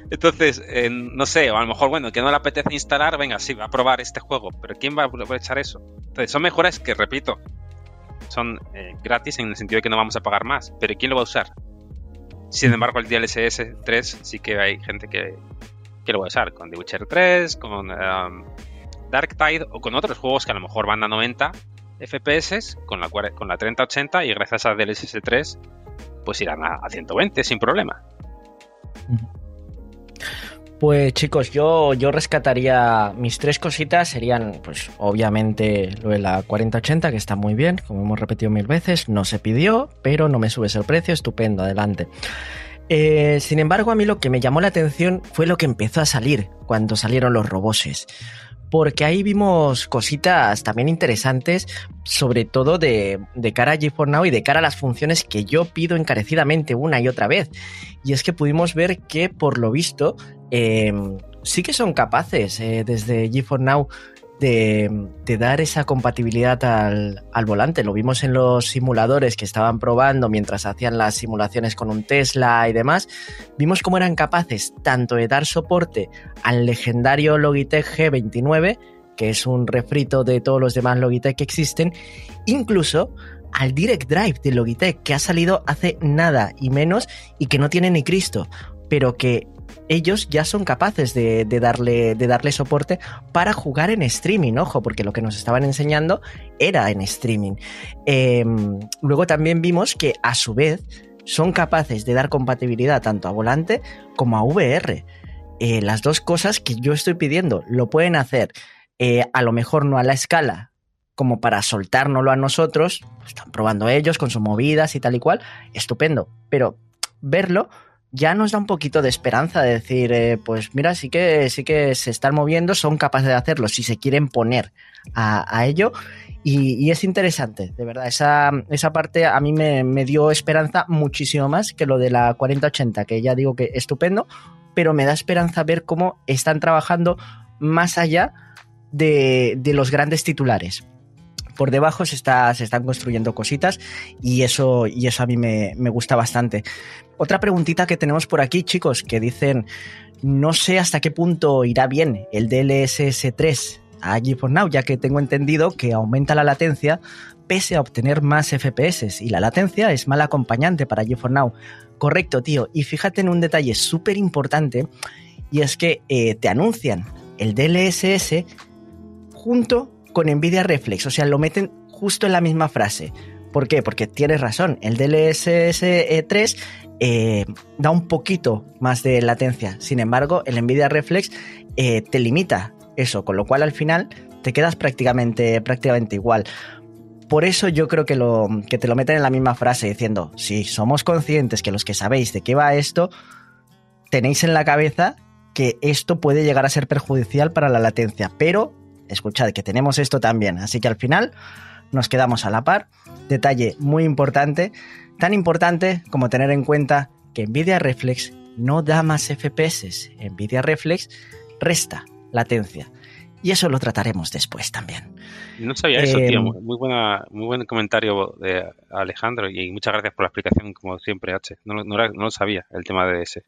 Entonces, eh, no sé, o a lo mejor, bueno, que no le apetece instalar, venga, sí, va a probar este juego, pero ¿quién va a aprovechar eso? Entonces, son mejoras que, repito, son eh, gratis en el sentido de que no vamos a pagar más, pero ¿quién lo va a usar? Sin embargo, el D L S S tres sí que hay gente que, que lo va a usar, con The Witcher tres, con... Um, Darktide o con otros juegos que a lo mejor van a noventa F P S con la, con la treinta ochenta y gracias a D L S S tres pues irán a, a ciento veinte sin problema. Pues chicos, yo, yo rescataría mis tres cositas, serían pues obviamente lo de la cuarenta ochenta que está muy bien, como hemos repetido mil veces, no se pidió, pero no me subes el precio, estupendo, adelante. Eh, sin embargo, a mí lo que me llamó la atención fue lo que empezó a salir cuando salieron los roboses. Porque ahí vimos cositas también interesantes, sobre todo de, de cara a GeForce Now y de cara a las funciones que yo pido encarecidamente una y otra vez. Y es que pudimos ver que, por lo visto, eh, sí que son capaces eh, desde GeForce Now de, de dar esa compatibilidad al, al volante. Lo vimos en los simuladores que estaban probando mientras hacían las simulaciones con un Tesla y demás. Vimos cómo eran capaces tanto de dar soporte al legendario Logitech G veintinueve, que es un refrito de todos los demás Logitech que existen, incluso al Direct Drive de Logitech, que ha salido hace nada y menos y que no tiene ni Cristo, pero que ellos ya son capaces de, de, darle, de darle soporte para jugar en streaming, ojo, porque lo que nos estaban enseñando era en streaming. Eh, luego también vimos que a su vez son capaces de dar compatibilidad tanto a volante como a V R. Eh, las dos cosas que yo estoy pidiendo lo pueden hacer, eh, a lo mejor no a la escala como para soltárnoslo a nosotros, están probando ellos con sus movidas y tal y cual, estupendo, pero verlo ya nos da un poquito de esperanza de decir, eh, pues mira, sí que, sí que se están moviendo, son capaces de hacerlo si se quieren poner a, a ello y, y es interesante, de verdad, esa, esa parte a mí me, me dio esperanza muchísimo más que lo de la cuarenta ochenta, que ya digo que estupendo, pero me da esperanza ver cómo están trabajando más allá de, de los grandes titulares. Por debajo se, está, se están construyendo cositas y eso, y eso a mí me, me gusta bastante. Otra preguntita que tenemos por aquí, chicos, que dicen, no sé hasta qué punto irá bien el D L S S tres a GeForce Now, ya que tengo entendido que aumenta la latencia pese a obtener más F P S y la latencia es mala acompañante para GeForce Now. Correcto, tío. Y fíjate en un detalle súper importante y es que eh, te anuncian el D L S S junto con Nvidia Reflex, o sea, lo meten justo en la misma frase. ¿Por qué? Porque tienes razón, el D L S S tres eh, da un poquito más de latencia, sin embargo, el Nvidia Reflex eh, te limita eso, con lo cual al final te quedas prácticamente, prácticamente igual. Por eso yo creo que, lo, que te lo meten en la misma frase diciendo, si somos conscientes que los que sabéis de qué va esto, tenéis en la cabeza que esto puede llegar a ser perjudicial para la latencia, pero escuchad que tenemos esto también, así que al final nos quedamos a la par. Detalle muy importante, tan importante como tener en cuenta que Nvidia Reflex no da más F P S, Nvidia Reflex resta latencia y eso lo trataremos después también. No sabía eh, eso, tío, muy, muy, buena, muy buen comentario de Alejandro y muchas gracias por la explicación como siempre, H, no, no, no lo sabía el tema de ese.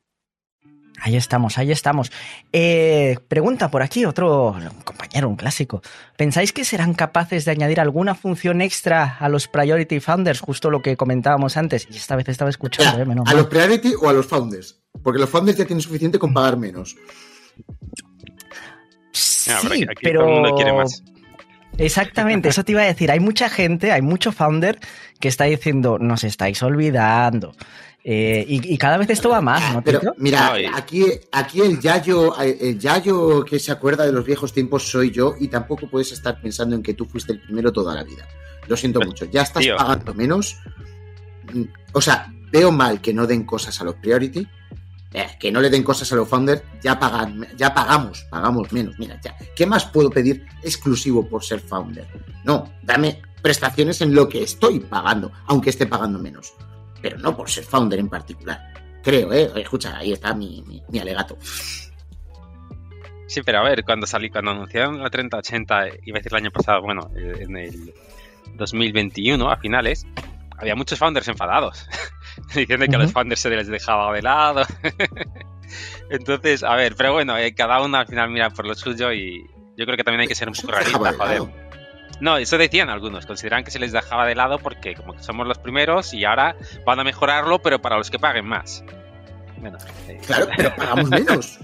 Ahí estamos, ahí estamos. Eh, pregunta por aquí otro compañero, un clásico. ¿Pensáis que serán capaces de añadir alguna función extra a los Priority Founders? Justo lo que comentábamos antes. Y esta vez estaba escuchando. Eh, menos ¿A mal. Los Priority o a los Founders? Porque los Founders ya tienen suficiente con pagar menos. Sí, no, pero... Aquí pero... Todo el mundo quiere más. Exactamente, eso te iba a decir. Hay mucha gente, hay mucho Founder que está diciendo, nos estáis olvidando. Eh, y, y cada vez esto va más, ¿no, Tito? Pero, mira, aquí, aquí el yayo, el yayo que se acuerda de los viejos tiempos soy yo y tampoco puedes estar pensando en que tú fuiste el primero toda la vida. Lo siento pero, mucho. Ya estás tío. pagando menos. O sea, veo mal que no den cosas a los Priority, eh, que no le den cosas a los Founders. Ya pagan, ya pagamos, pagamos menos. Mira, ya. ¿Qué más puedo pedir exclusivo por ser Founder? No, dame prestaciones en lo que estoy pagando, aunque esté pagando menos. Pero no por ser Founder en particular. Creo, ¿eh? Escucha, ahí está mi, mi, mi alegato. Sí, pero a ver, cuando salí, cuando anunciaron la treinta ochenta, iba a decir el año pasado, bueno, en el dos mil veintiuno, a finales, había muchos founders enfadados, diciendo uh-huh. que a los founders se les dejaba de lado. Entonces, a ver, pero bueno, eh, cada uno al final mira por lo suyo y yo creo que también hay que ser un poco realista, joder. No, eso decían algunos, consideran que se les dejaba de lado porque como que somos los primeros y ahora van a mejorarlo, pero para los que paguen más. Bueno, eh. Claro, pero pagamos menos.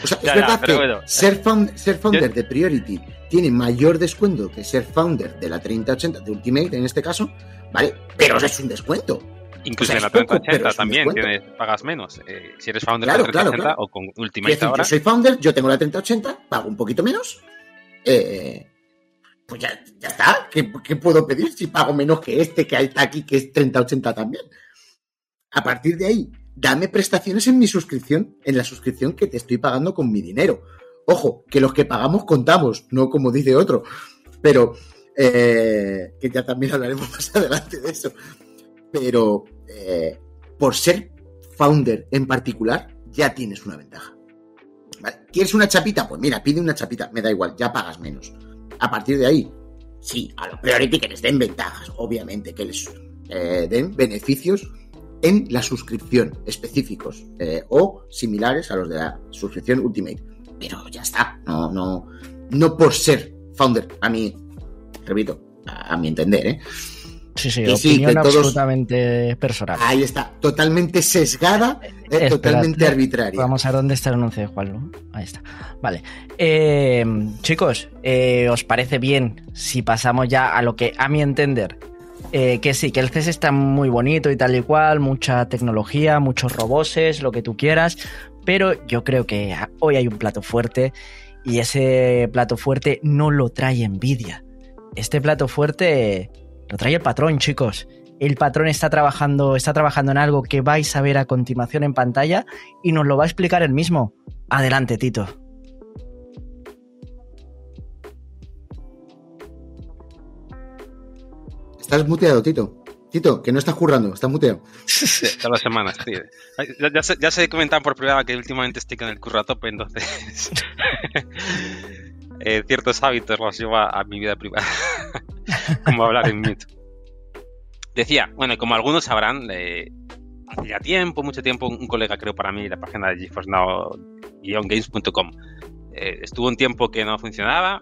O sea, es ya, verdad ya, que bueno. ser, found, ser founder Yo... de Priority tiene mayor descuento que ser founder de la treinta ochenta, de Ultimate en este caso, ¿vale? Pero es un descuento. Incluso o sea, en la treinta ochenta poco, también tienes, pagas menos. Eh, si eres founder claro, de la treinta ochenta claro, claro. o con Ultimate decir, ahora... Yo soy founder, yo tengo la treinta ochenta, pago un poquito menos, eh, pues ya, ya está. ¿Qué, ¿Qué puedo pedir si pago menos que este que está aquí, que es treinta ochenta también? A partir de ahí, dame prestaciones en mi suscripción, en la suscripción que te estoy pagando con mi dinero. Ojo, que los que pagamos contamos, no como dice otro. Pero, eh, que ya también hablaremos más adelante de eso. Pero, eh, por ser founder en particular, ya tienes una ventaja. ¿Vale? ¿Quieres una chapita? Pues mira, pide una chapita. Me da igual, ya pagas menos. A partir de ahí, sí, a los Priority que les den ventajas, obviamente, que les eh, den beneficios en la suscripción específicos eh, o similares a los de la suscripción Ultimate, pero ya está. No, no, no por ser founder, a mí, repito, a, a mi entender, ¿eh? Sí, sí, que opinión sí, que todos, absolutamente personal. Ahí está, totalmente sesgada, eh, Espera, totalmente arbitraria. Vamos a ver dónde está el anuncio de Juan, ¿no? Ahí está. Vale. Eh, chicos, eh, ¿os parece bien si pasamos ya a lo que, a mi entender, Eh, que sí, que el C E S está muy bonito y tal y cual, mucha tecnología, muchos roboses, lo que tú quieras, pero yo creo que hoy hay un plato fuerte y ese plato fuerte no lo trae Nvidia. Este plato fuerte lo trae el patrón, chicos. El patrón está trabajando, está trabajando en algo que vais a ver a continuación en pantalla y nos lo va a explicar él mismo. Adelante, Tito. Estás muteado, Tito. Tito, que no estás currando, estás muteado. Sí, todas las semanas, tío. Ya, ya, se, ya se comentan por primera vez que últimamente estoy con el curro a tope, entonces eh, ciertos hábitos los llevo a, a mi vida privada, como hablar en mute. Decía, bueno, como algunos sabrán, eh, hace ya tiempo, mucho tiempo, un colega creo para mí, la página de GeForce Now guion games punto com, eh, estuvo un tiempo que no funcionaba,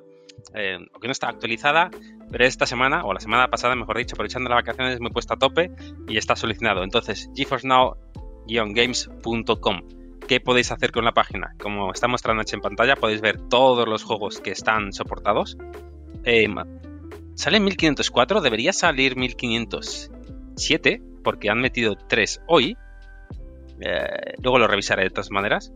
eh, o que no estaba actualizada. Pero esta semana, o la semana pasada, mejor dicho, aprovechando las vacaciones, me he puesto a tope y está solucionado. Entonces, GeForce Now guion games punto com. ¿Qué podéis hacer con la página? Como está mostrando H en pantalla, podéis ver todos los juegos que están soportados. Eh, sale mil quinientos cuatro, debería salir mil quinientos siete, porque han metido tres hoy. Eh, luego lo revisaré de todas maneras.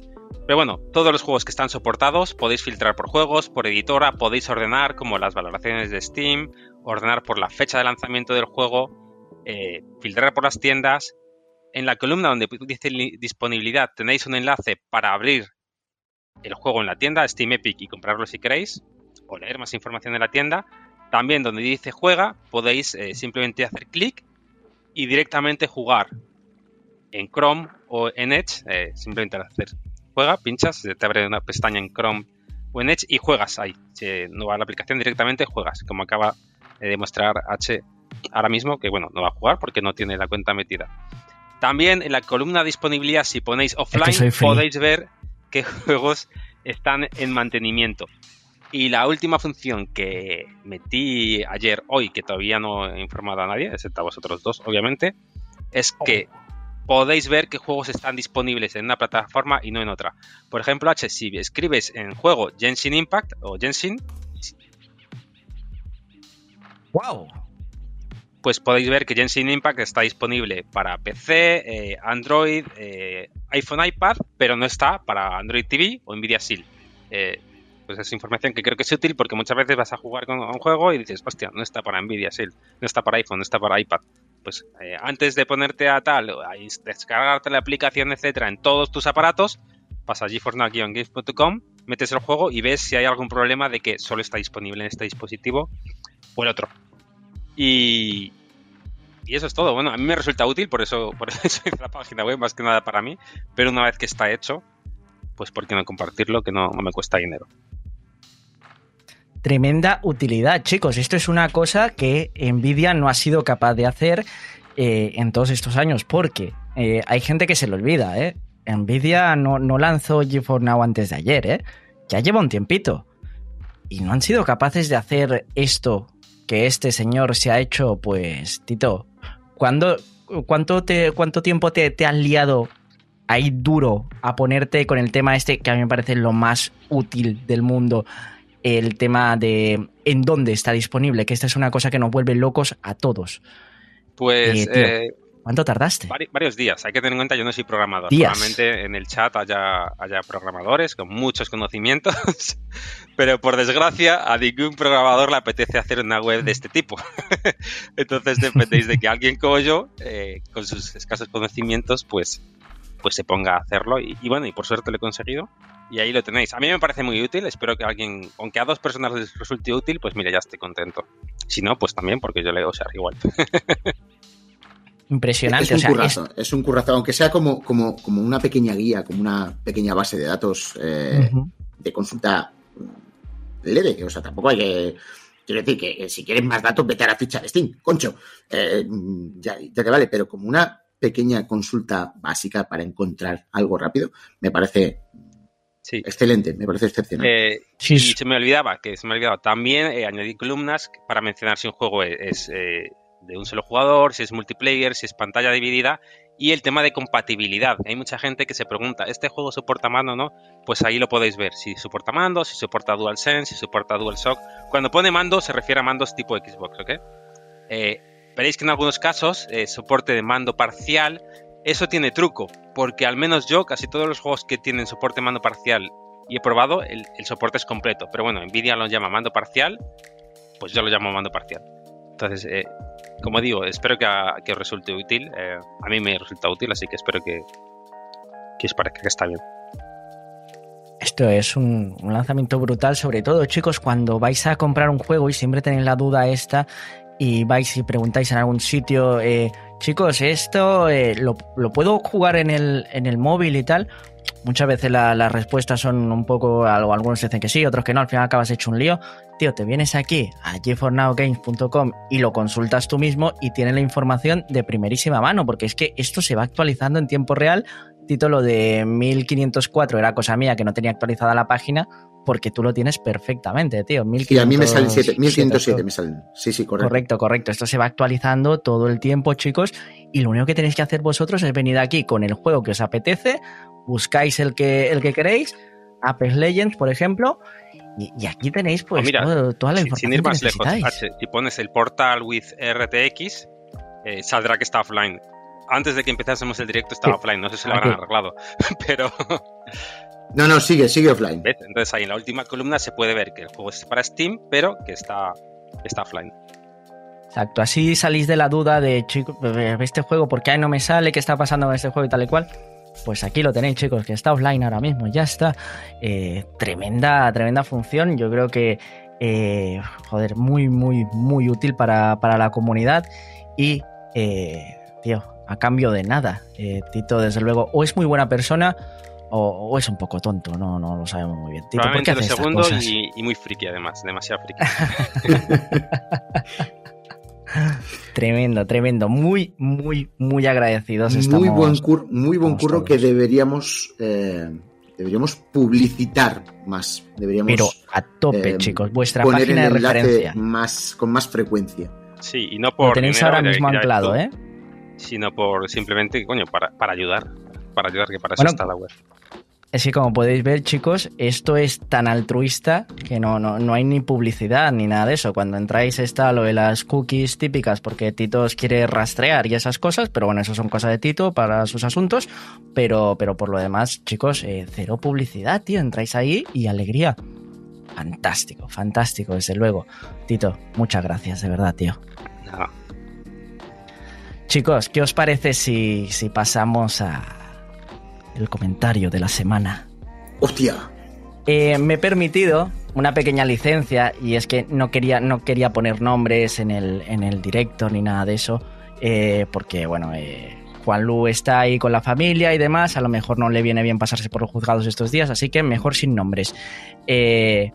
Pero bueno, todos los juegos que están soportados podéis filtrar por juegos, por editora, podéis ordenar como las valoraciones de Steam, ordenar por la fecha de lanzamiento del juego, eh, filtrar por las tiendas. En la columna donde dice disponibilidad tenéis un enlace para abrir el juego en la tienda, Steam, Epic, y comprarlo si queréis, o leer más información en la tienda. También donde dice juega podéis eh, simplemente hacer clic y directamente jugar en Chrome o en Edge, eh, simplemente hacer juega, pinchas, te abre una pestaña en Chrome o en Edge y juegas ahí. Si no va a la aplicación directamente, juegas, como acaba de mostrar H ahora mismo, que bueno, no va a jugar porque no tiene la cuenta metida. También en la columna disponibilidad, si ponéis offline, es que podéis ver qué juegos están en mantenimiento. Y la última función que metí ayer, hoy, que todavía no he informado a nadie, excepto a vosotros dos, obviamente, es que podéis ver qué juegos están disponibles en una plataforma y no en otra. Por ejemplo, H, si escribes en juego Genshin Impact o Genshin, wow, pues podéis ver que Genshin Impact está disponible para P C, eh, Android, eh, iPhone, iPad, pero no está para Android T V o Nvidia Shield. Eh, pues es información que creo que es útil porque muchas veces vas a jugar con un juego y dices, hostia, no está para Nvidia Shield, no está para iPhone, no está para iPad. Pues eh, antes de ponerte a tal, a descargarte la aplicación, etcétera, en todos tus aparatos, vas a geforce now guion game punto com, metes el juego y ves si hay algún problema de que solo está disponible en este dispositivo o el otro. Y... Y eso es todo. Bueno, a mí me resulta útil, por eso, por eso es la página web, más que nada para mí. Pero una vez que está hecho, pues ¿por qué no compartirlo? Que no, no me cuesta dinero. Tremenda utilidad, chicos. Esto es una cosa que Nvidia no ha sido capaz de hacer eh, en todos estos años, porque eh, hay gente que se lo olvida, ¿eh? Nvidia no, no lanzó GeForce Now antes de ayer, ¿eh? Ya lleva un tiempito. Y no han sido capaces de hacer esto que este señor se ha hecho, pues, Tito... ¿Cuándo, cuánto, te, ¿Cuánto tiempo te, te has liado ahí duro a ponerte con el tema este, que a mí me parece lo más útil del mundo, el tema de en dónde está disponible? Que esta es una cosa que nos vuelve locos a todos. Pues... Eh, tío, eh, ¿cuánto tardaste? Varios días. Hay que tener en cuenta, yo no soy programador. Días. Solamente en el chat haya, haya programadores con muchos conocimientos, pero por desgracia a ningún programador le apetece hacer una web de este tipo. Entonces dependéis de que alguien como yo, eh, con sus escasos conocimientos, pues, pues se ponga a hacerlo. Y, y bueno, y por suerte lo he conseguido. Y ahí lo tenéis. A mí me parece muy útil. Espero que alguien, aunque a dos personas les resulte útil, pues mire, ya estoy contento. Si no, pues también, porque yo le digo, o sea, igual. Impresionante. Es un currazo, o sea, es... es un currazo, aunque sea como, como, como una pequeña guía, como una pequeña base de datos eh, uh-huh. de consulta leve. O sea, tampoco hay que... Quiero decir que si quieres más datos, vete a la ficha de Steam, concho. Eh, ya, ya te vale, pero como una pequeña consulta básica para encontrar algo rápido, me parece... Sí. Excelente, me parece excepcional. Eh, sí. Y se me olvidaba, que se me olvidaba también eh, añadir columnas para mencionar si un juego es... es eh, de un solo jugador, si es multiplayer, si es pantalla dividida, y el tema de compatibilidad. Hay mucha gente que se pregunta, ¿este juego soporta mando o no? Pues ahí lo podéis ver, si soporta mando, si soporta DualSense, si soporta DualShock. Cuando pone mando se refiere a mandos tipo Xbox, ¿ok? Eh, veréis que en algunos casos, eh, soporte de mando parcial, eso tiene truco, porque al menos yo, casi todos los juegos que tienen soporte mando parcial y he probado, el, el soporte es completo, pero bueno, Nvidia lo llama mando parcial, pues yo lo llamo mando parcial. Entonces, eh, como digo, espero que, a, que os resulte útil. Eh, a mí me resulta útil, así que espero que, que os parezca que está bien. Esto es un, un lanzamiento brutal, sobre todo, chicos, cuando vais a comprar un juego y siempre tenéis la duda esta y vais y preguntáis en algún sitio, eh, chicos, ¿esto eh, lo, lo puedo jugar en el, en el móvil y tal? Muchas veces la, las respuestas son un poco, algunos dicen que sí, otros que no, al final acabas hecho un lío. Tío, te vienes aquí a geforce now games punto com y lo consultas tú mismo y tienes la información de primerísima mano, porque es que esto se va actualizando en tiempo real. Tito, lo de mil quinientos cuatro era cosa mía, que no tenía actualizada la página, porque tú lo tienes perfectamente, tío. mil quinientos, y a mí me salen mil quinientos siete, me salen. Sí, sí, correcto. Correcto, correcto. Esto se va actualizando todo el tiempo, chicos, y lo único que tenéis que hacer vosotros es venir aquí con el juego que os apetece, buscáis el que, el que queréis, Apex Legends, por ejemplo, y, y aquí tenéis pues oh, mira, todo, toda la información. Sin ir más lejos, H, si pones el Portal with R T X, eh, saldrá que está offline. Antes de que empezásemos el directo estaba sí. offline, no sé si lo habrán aquí. Arreglado, pero... No, no, sigue, sigue offline. ¿Ves? Entonces ahí en la última columna se puede ver que el juego es para Steam, pero que está, está offline. Exacto, así salís de la duda de, chico, este juego, ¿por qué no me sale? ¿Qué está pasando con este juego y tal y cual? Pues aquí lo tenéis, chicos, que está offline ahora mismo, ya está. Eh, tremenda, tremenda función, yo creo que, eh, joder, muy, muy, muy útil para, para la comunidad y, eh, tío, a cambio de nada. Eh, Tito, desde luego, o es muy buena persona o, o es un poco tonto, no, no lo sabemos muy bien. Tito, ¿por qué hace estas cosas? Y, y muy friki, además, demasiado friki. Tremendo, tremendo. Muy, muy, muy agradecidos. Estamos, muy buen curro, muy buen curro que deberíamos, eh, deberíamos publicitar más. Deberíamos, pero a tope, eh, chicos. Vuestra página de referencia. Más, con más frecuencia. Sí, y no por... Lo tenéis dinero, ahora mismo anclado, ¿eh? Sino por simplemente, coño, para, para ayudar. Para ayudar, que para eso bueno, está la web. Es que como podéis ver, chicos, esto es tan altruista que no, no, no hay ni publicidad ni nada de eso. Cuando entráis está lo de las cookies típicas, porque Tito os quiere rastrear y esas cosas, pero bueno, eso son cosas de Tito para sus asuntos, pero, pero por lo demás, chicos, eh, cero publicidad, tío. Entráis ahí y alegría. Fantástico, fantástico, desde luego. Tito, muchas gracias, de verdad, tío. No. Chicos, ¿qué os parece si, si pasamos a el comentario de la semana? ¡Hostia! Eh, me he permitido una pequeña licencia, y es que no quería, no quería poner nombres en el, en el directo ni nada de eso, eh, porque, bueno, eh, Juanlu está ahí con la familia y demás, a lo mejor no le viene bien pasarse por los juzgados estos días, así que mejor sin nombres. Eh,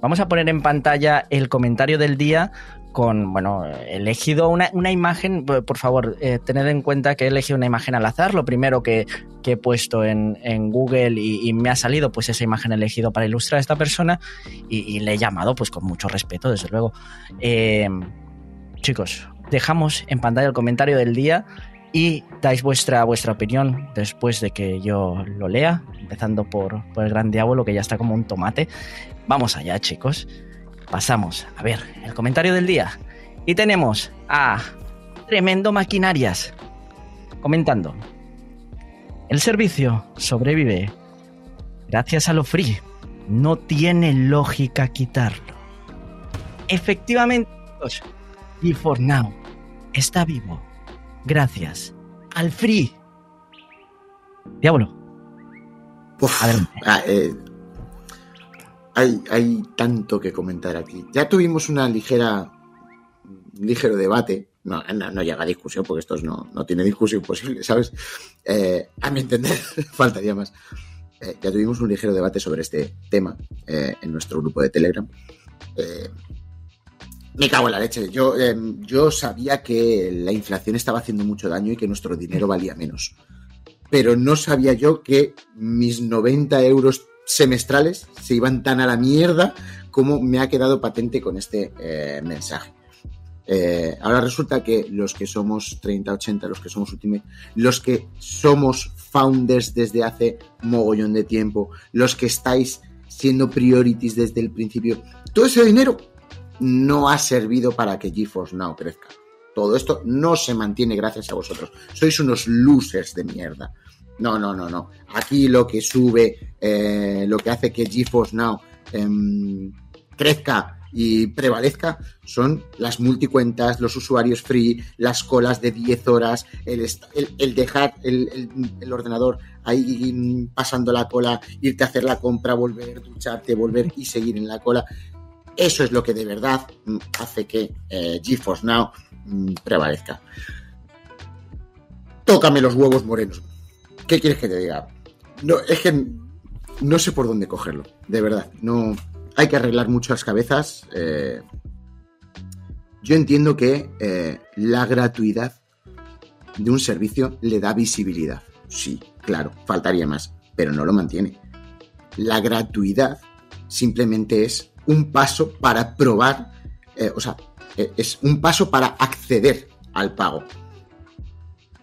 vamos a poner en pantalla el comentario del día con, bueno, he elegido una, una imagen, por favor, eh, tened en cuenta que he elegido una imagen al azar, lo primero que, que he puesto en, en Google y, y me ha salido pues esa imagen elegida para ilustrar a esta persona, y, y le he llamado pues con mucho respeto, desde luego. Eh, chicos, dejamos en pantalla el comentario del día y dais vuestra, vuestra opinión después de que yo lo lea, empezando por, por el gran Diablo, que ya está como un tomate. Vamos allá, chicos. Pasamos a ver el comentario del día y tenemos a Tremendo Maquinarias comentando: el servicio sobrevive gracias a lo free, no tiene lógica quitarlo. Efectivamente, GeForce Now está vivo gracias al free. Diablo, uf, a ver. Hay, hay tanto que comentar aquí. Ya tuvimos una ligera ligero debate. No, no, no llega a discusión, porque esto no, no tiene discusión posible, ¿sabes? Eh, a mi entender, faltaría más. Eh, ya tuvimos un ligero debate sobre este tema eh, en nuestro grupo de Telegram. Eh, me cago en la leche. Yo, eh, yo sabía que la inflación estaba haciendo mucho daño y que nuestro dinero valía menos. Pero no sabía yo que mis noventa euros... semestrales se iban tan a la mierda como me ha quedado patente con este eh, mensaje. Eh, ahora resulta que los que somos treinta ochenta, los que somos Ultimate, los que somos founders desde hace mogollón de tiempo, los que estáis siendo priorities desde el principio, todo ese dinero no ha servido para que GeForce Now crezca. Todo esto no se mantiene gracias a vosotros. Sois unos losers de mierda. No, no, no, no. Aquí lo que sube, eh, lo que hace que GeForce Now eh, crezca y prevalezca son las multicuentas, los usuarios free, las colas de diez horas, el, el, el dejar el, el, el ordenador ahí pasando la cola, irte a hacer la compra, volver, ducharte, volver y seguir en la cola. Eso es lo que de verdad hace que eh, GeForce Now eh, prevalezca. Tócame los huevos morenos. ¿Qué quieres que te diga? No, es que no sé por dónde cogerlo, de verdad. No, hay que arreglar muchas cabezas. Eh, yo entiendo que eh, la gratuidad de un servicio le da visibilidad. Sí, claro, faltaría más, pero no lo mantiene. La gratuidad simplemente es un paso para probar, eh, o sea, es un paso para acceder al pago.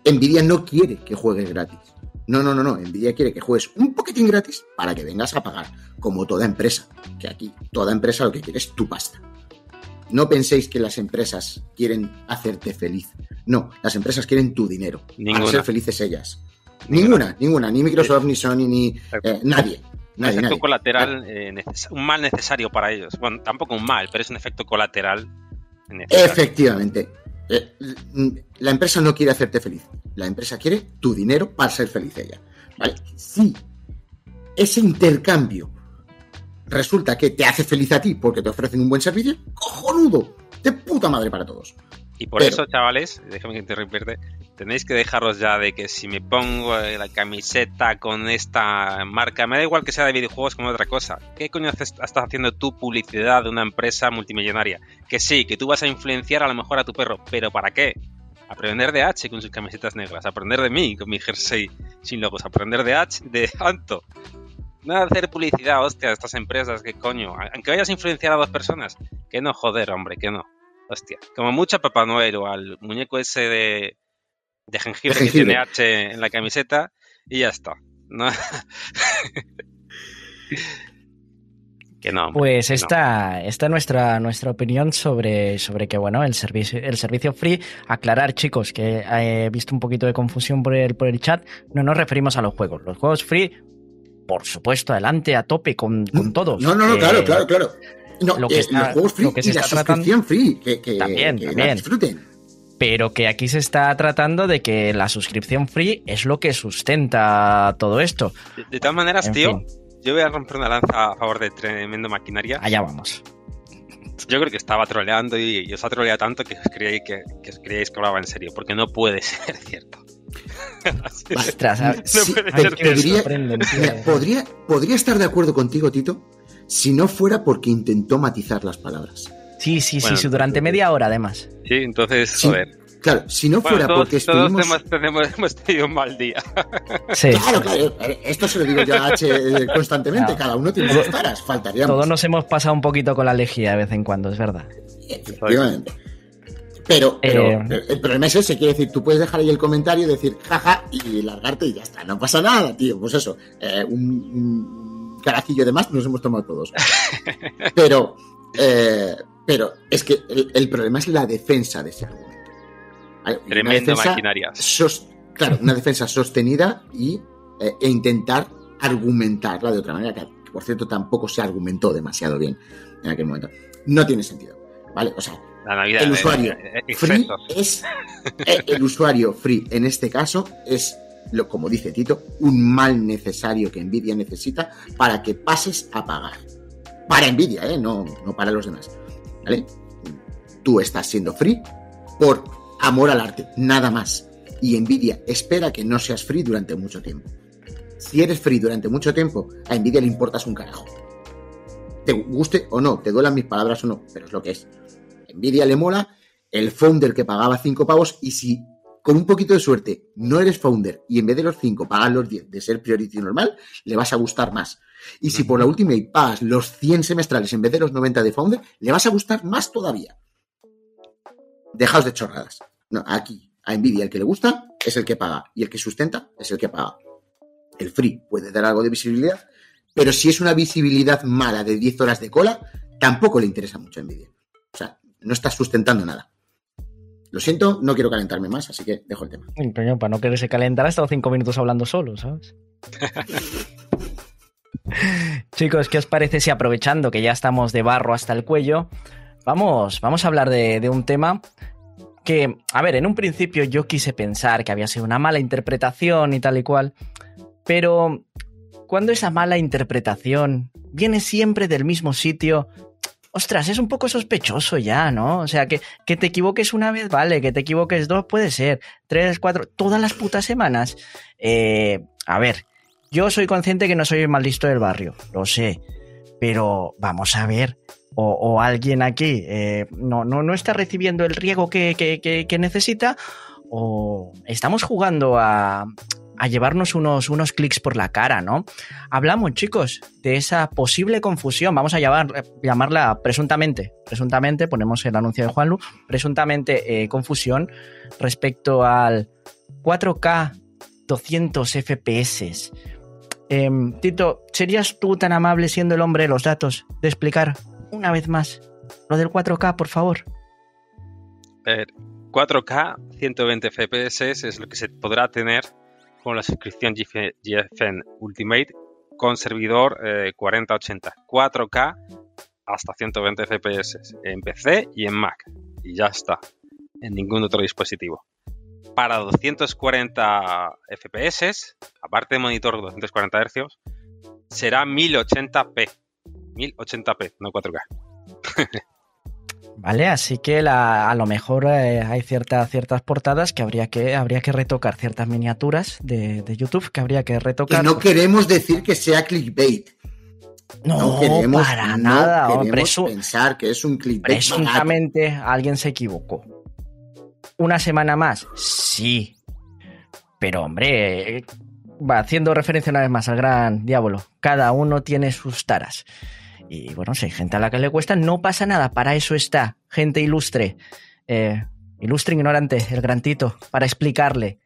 Nvidia no quiere que juegues gratis. No, no, no, no. Nvidia quiere que juegues un poquitín gratis para que vengas a pagar, como toda empresa. Que aquí toda empresa lo que quiere es tu pasta. No penséis que las empresas quieren hacerte feliz. No, las empresas quieren tu dinero. Ninguna. Para ser felices ellas. Ninguna, ninguna. ninguna. Ni Microsoft, ni Sony, ni eh, nadie. Nadie, un efecto nadie. colateral, eh, neces- un mal necesario para ellos. Bueno, tampoco un mal, pero es un efecto colateral necesario. Efectivamente. La empresa no quiere hacerte feliz. La empresa quiere tu dinero para ser feliz ella, ¿vale? Si ese intercambio resulta que te hace feliz a ti porque te ofrecen un buen servicio, cojonudo, de puta madre para todos. Y por Pero, eso, chavales, déjame que interrumpirte, tenéis que dejaros ya de que si me pongo la camiseta con esta marca, me da igual que sea de videojuegos como de otra cosa. ¿Qué coño estás haciendo tú publicidad de una empresa multimillonaria? Que sí, que tú vas a influenciar a lo mejor a tu perro, ¿pero para qué? Aprender de H con sus camisetas negras, aprender de mí con mi jersey sin logos, aprender de H de Anto. Nada de hacer publicidad, hostia, a estas empresas, ¿qué coño? Aunque vayas a influenciar a dos personas, que no, joder, hombre, que no. Hostia, como mucho a Papá Noel o al muñeco ese de, de jengibre que tiene H en la camiseta y ya está, ¿no? Que no, hombre, pues esta no. Esta nuestra nuestra opinión sobre, sobre que, bueno, el servicio el servicio free. Aclarar, chicos, que he visto un poquito de confusión por el por el chat. No nos referimos a los juegos. Los juegos free por supuesto, adelante, a tope con, con todo. No, no, no, eh, claro, claro, claro. No, lo que eh, está, los juegos free lo que y la suscripción free, que, que, también, que también. La disfruten. Pero que aquí se está tratando de que la suscripción free es lo que sustenta todo esto. De, de todas maneras, en tío, fin. Yo voy a romper una lanza a favor de Tremendo Maquinaria. Allá vamos. Yo creo que estaba troleando y, y os ha troleado tanto que os creíais que, que, os creíais que hablaba en serio, porque no puede ser cierto. Ostras, no sí, puede ser podría, cierto. Podría, podría estar de acuerdo contigo, Tito, si no fuera porque intentó matizar las palabras. Sí, sí, bueno, sí, durante media hora además. Sí, entonces, joder. Sí, claro, si no fuera bueno, todos, porque estuvimos... Todos hemos, tenemos, hemos tenido un mal día. Sí. Claro, claro, esto se lo digo yo a H constantemente, claro. Cada uno tiene sus caras, faltaríamos. Todos nos hemos pasado un poquito con la lejía de vez en cuando, es verdad. Efectivamente. Pero, pero eh... el problema es ese, quiere decir, tú puedes dejar ahí el comentario y decir jaja y largarte y ya está, no pasa nada, tío, pues eso, eh, un, un carajillo de más nos hemos tomado todos. Pero... Eh, Pero es que el, el problema es la defensa de ese argumento. Tremenda maquinaria. Sos, claro, una defensa sostenida y, eh, e intentar argumentarla de otra manera, que por cierto tampoco se argumentó demasiado bien en aquel momento. No tiene sentido, ¿vale? O sea, la Navidad, el usuario de, de, de, de free es... El usuario free en este caso es, lo, como dice Tito, un mal necesario que Nvidia necesita para que pases a pagar. Para Nvidia, ¿eh? No, no para los demás. ¿Vale? Tú estás siendo free por amor al arte, nada más. Y Nvidia espera que no seas free durante mucho tiempo. Si eres free durante mucho tiempo, a Nvidia le importas un carajo. Te guste o no, te duelan mis palabras o no, pero es lo que es. A Nvidia le mola el founder que pagaba cinco pavos, y si con un poquito de suerte no eres founder y en vez de los cinco pagas los diez de ser priority normal, le vas a gustar más. Y si por la última y pagas los cien semestrales en vez de los noventa de Founder, le vas a gustar más todavía. Dejaos de chorradas. No, aquí, a Nvidia, el que le gusta es el que paga. Y el que sustenta es el que paga. El free puede dar algo de visibilidad, pero si es una visibilidad mala de diez horas de cola, tampoco le interesa mucho a Nvidia. O sea, no está sustentando nada. Lo siento, no quiero calentarme más, así que dejo el tema. Pero para no quererse calentar, ha estado cinco minutos hablando solo, ¿sabes? Chicos, ¿qué os parece si, aprovechando que ya estamos de barro hasta el cuello, vamos, vamos a hablar de, de un tema que, a ver, en un principio yo quise pensar que había sido una mala interpretación y tal y cual, pero cuando esa mala interpretación viene siempre del mismo sitio, ostras, es un poco sospechoso ya, ¿no? O sea, que, que te equivoques una vez, vale, que te equivoques dos, puede ser, tres, cuatro, todas las putas semanas. Eh, a ver... Yo soy consciente que no soy el más listo del barrio, lo sé, pero vamos a ver, o, o alguien aquí eh, no, no, no está recibiendo el riego que, que, que, que necesita, o estamos jugando a, a llevarnos unos, unos clics por la cara, ¿no? Hablamos, chicos, de esa posible confusión, vamos a llamar, llamarla presuntamente, presuntamente, ponemos el anuncio de Juanlu, presuntamente eh, confusión respecto al cuatro K doscientos F P S. Eh, Tito, ¿serías tú tan amable, siendo el hombre de los datos, de explicar una vez más lo del cuatro K, por favor? Eh, cuatro K ciento veinte F P S es lo que se podrá tener con la suscripción G F N Ultimate con servidor eh, cuarenta ochenta. cuatro K hasta ciento veinte F P S en P C y en Mac. Y ya está. En ningún otro dispositivo. Para doscientos cuarenta F P S, aparte de monitor doscientos cuarenta hercios, será mil ochenta p. mil ochenta p, no cuatro K. Vale, así que la, a lo mejor eh, hay ciertas ciertas portadas que habría que habría que retocar, ciertas miniaturas de, de YouTube que habría que retocar. Que no queremos decir que sea clickbait. No, no queremos, para no nada. Queremos presu- pensar que es un clickbait. Presuntamente barato. Alguien se equivocó. ¿Una semana más? Sí. Pero, hombre, eh, va haciendo referencia una vez más al gran Diabolo. Cada uno tiene sus taras. Y, bueno, si hay gente a la que le cuesta, no pasa nada. Para eso está gente ilustre, eh, ilustre ignorante, el gran Tito, para explicarle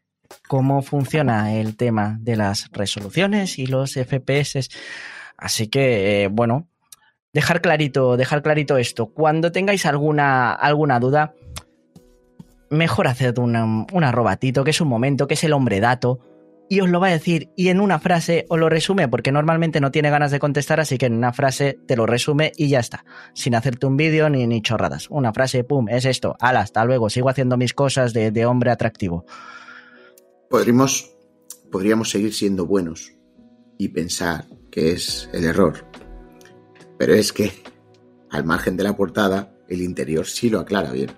cómo funciona el tema de las resoluciones y los F P S. Así que, eh, bueno, dejar clarito, dejar clarito esto. Cuando tengáis alguna, alguna duda... Mejor haced un arrobatito, que es un momento, que es el hombre dato, y os lo va a decir, y en una frase os lo resume, porque normalmente no tiene ganas de contestar, así que en una frase te lo resume y ya está, sin hacerte un vídeo ni, ni chorradas. Una frase, pum, es esto, ala, hasta luego, sigo haciendo mis cosas de, de hombre atractivo. Podríamos, podríamos seguir siendo buenos y pensar que es el error, pero es que, al margen de la portada, el interior sí lo aclara bien.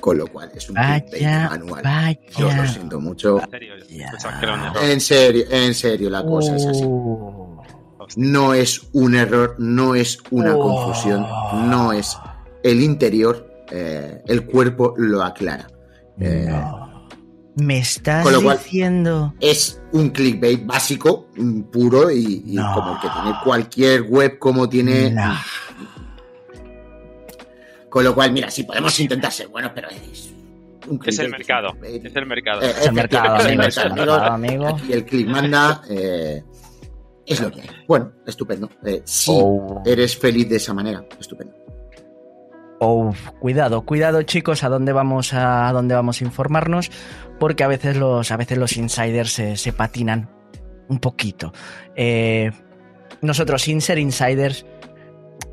Con lo cual, es un clickbait manual. Vaya. Yo lo siento mucho. En serio, en serio, en serio la cosa uh. es así. No es un error, no es una uh. confusión, no es... El interior, eh, el cuerpo lo aclara. Eh, no. Me estás con lo cual, diciendo... Es un clickbait básico, puro, y, y no. como el que tiene cualquier web, como tiene... No. Con lo cual, mira, sí podemos intentar ser buenos, pero es un click. Es el mercado. Es el mercado. Eh, es el mercado, el mercado, es el mercado, amigo. Aquí el click manda. Eh, es lo que hay. Bueno, estupendo. Eh, sí, oh. eres feliz de esa manera. Estupendo. Oh, cuidado, cuidado, chicos, a dónde vamos a, a dónde vamos a informarnos, porque a veces los, a veces los insiders se, se patinan un poquito. Eh, nosotros, sin ser insiders,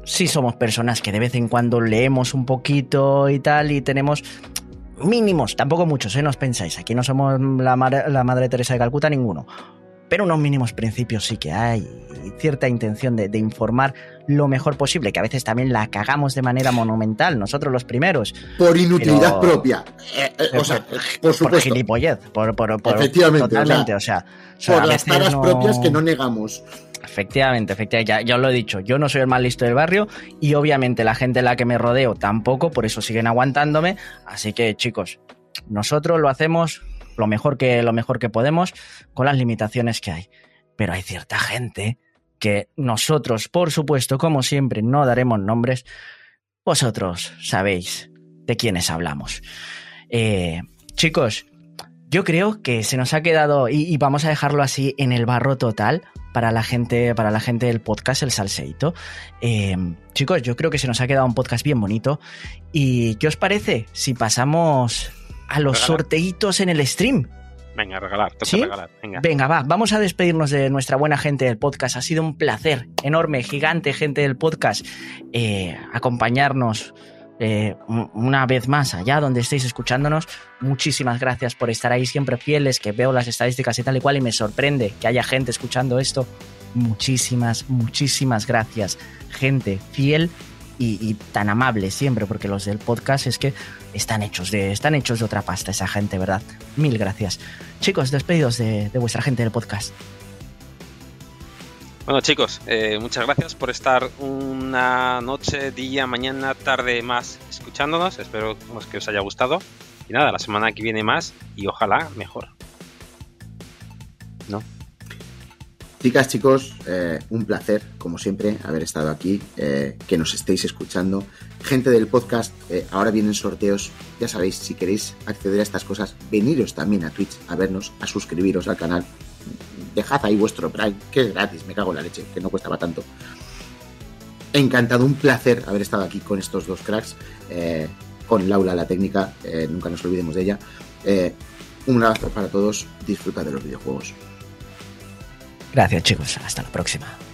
sí somos personas que de vez en cuando leemos un poquito y tal, y tenemos mínimos, tampoco muchos, ¿eh? No os pensáis, aquí no somos la, mar- la Madre Teresa de Calcuta, ninguno, pero unos mínimos principios sí que hay, y cierta intención de, de informar lo mejor posible, que a veces también la cagamos de manera monumental, nosotros los primeros. Por inutilidad pero, propia, eh, eh, o sea, por supuesto. Por gilipollez, por, por, por, efectivamente, totalmente, o sea, o sea por las taras no... propias que no negamos. Efectivamente, efectivamente, ya, ya os lo he dicho, yo no soy el más listo del barrio y obviamente la gente a la que me rodeo tampoco, por eso siguen aguantándome, así que chicos, nosotros lo hacemos lo mejor que, lo mejor que podemos con las limitaciones que hay, pero hay cierta gente que nosotros, por supuesto, como siempre, no daremos nombres, vosotros sabéis de quiénes hablamos. Eh, chicos, yo creo que se nos ha quedado, y, y vamos a dejarlo así en el barro total, para la gente, para la gente del podcast, el salseíto. Eh, chicos, yo creo que se nos ha quedado un podcast bien bonito. ¿Y qué os parece si pasamos a los regalar. sorteitos en el stream? Venga, regalar, toca ¿Sí? regalar. Venga. Venga, va, vamos a despedirnos de nuestra buena gente del podcast. Ha sido un placer enorme, gigante, gente del podcast, eh, acompañarnos eh, una vez más allá donde estéis escuchándonos. Muchísimas gracias por estar ahí siempre fieles, que veo las estadísticas y tal y cual y me sorprende que haya gente escuchando esto. Muchísimas, muchísimas gracias, gente fiel y, y tan amable siempre, porque los del podcast es que están hechos de, están hechos de otra pasta esa gente, ¿verdad? Mil gracias. Chicos, despedidos de, de vuestra gente del podcast. Bueno, chicos, eh, muchas gracias por estar una noche, día, mañana, tarde más escuchándonos. Espero que os haya gustado. Y nada, la semana que viene más y ojalá mejor. ¿No? Chicas, chicos, eh, un placer, como siempre, haber estado aquí, eh, que nos estéis escuchando. Gente del podcast, eh, ahora vienen sorteos. Ya sabéis, si queréis acceder a estas cosas, veniros también a Twitch a vernos, a suscribiros al canal. Dejad ahí vuestro Prime, que es gratis, me cago en la leche, que no costaba tanto. Encantado, un placer haber estado aquí con estos dos cracks. Eh, con Laura la técnica, eh, nunca nos olvidemos de ella. Eh, un abrazo para todos, disfruta de los videojuegos. Gracias, chicos, hasta la próxima.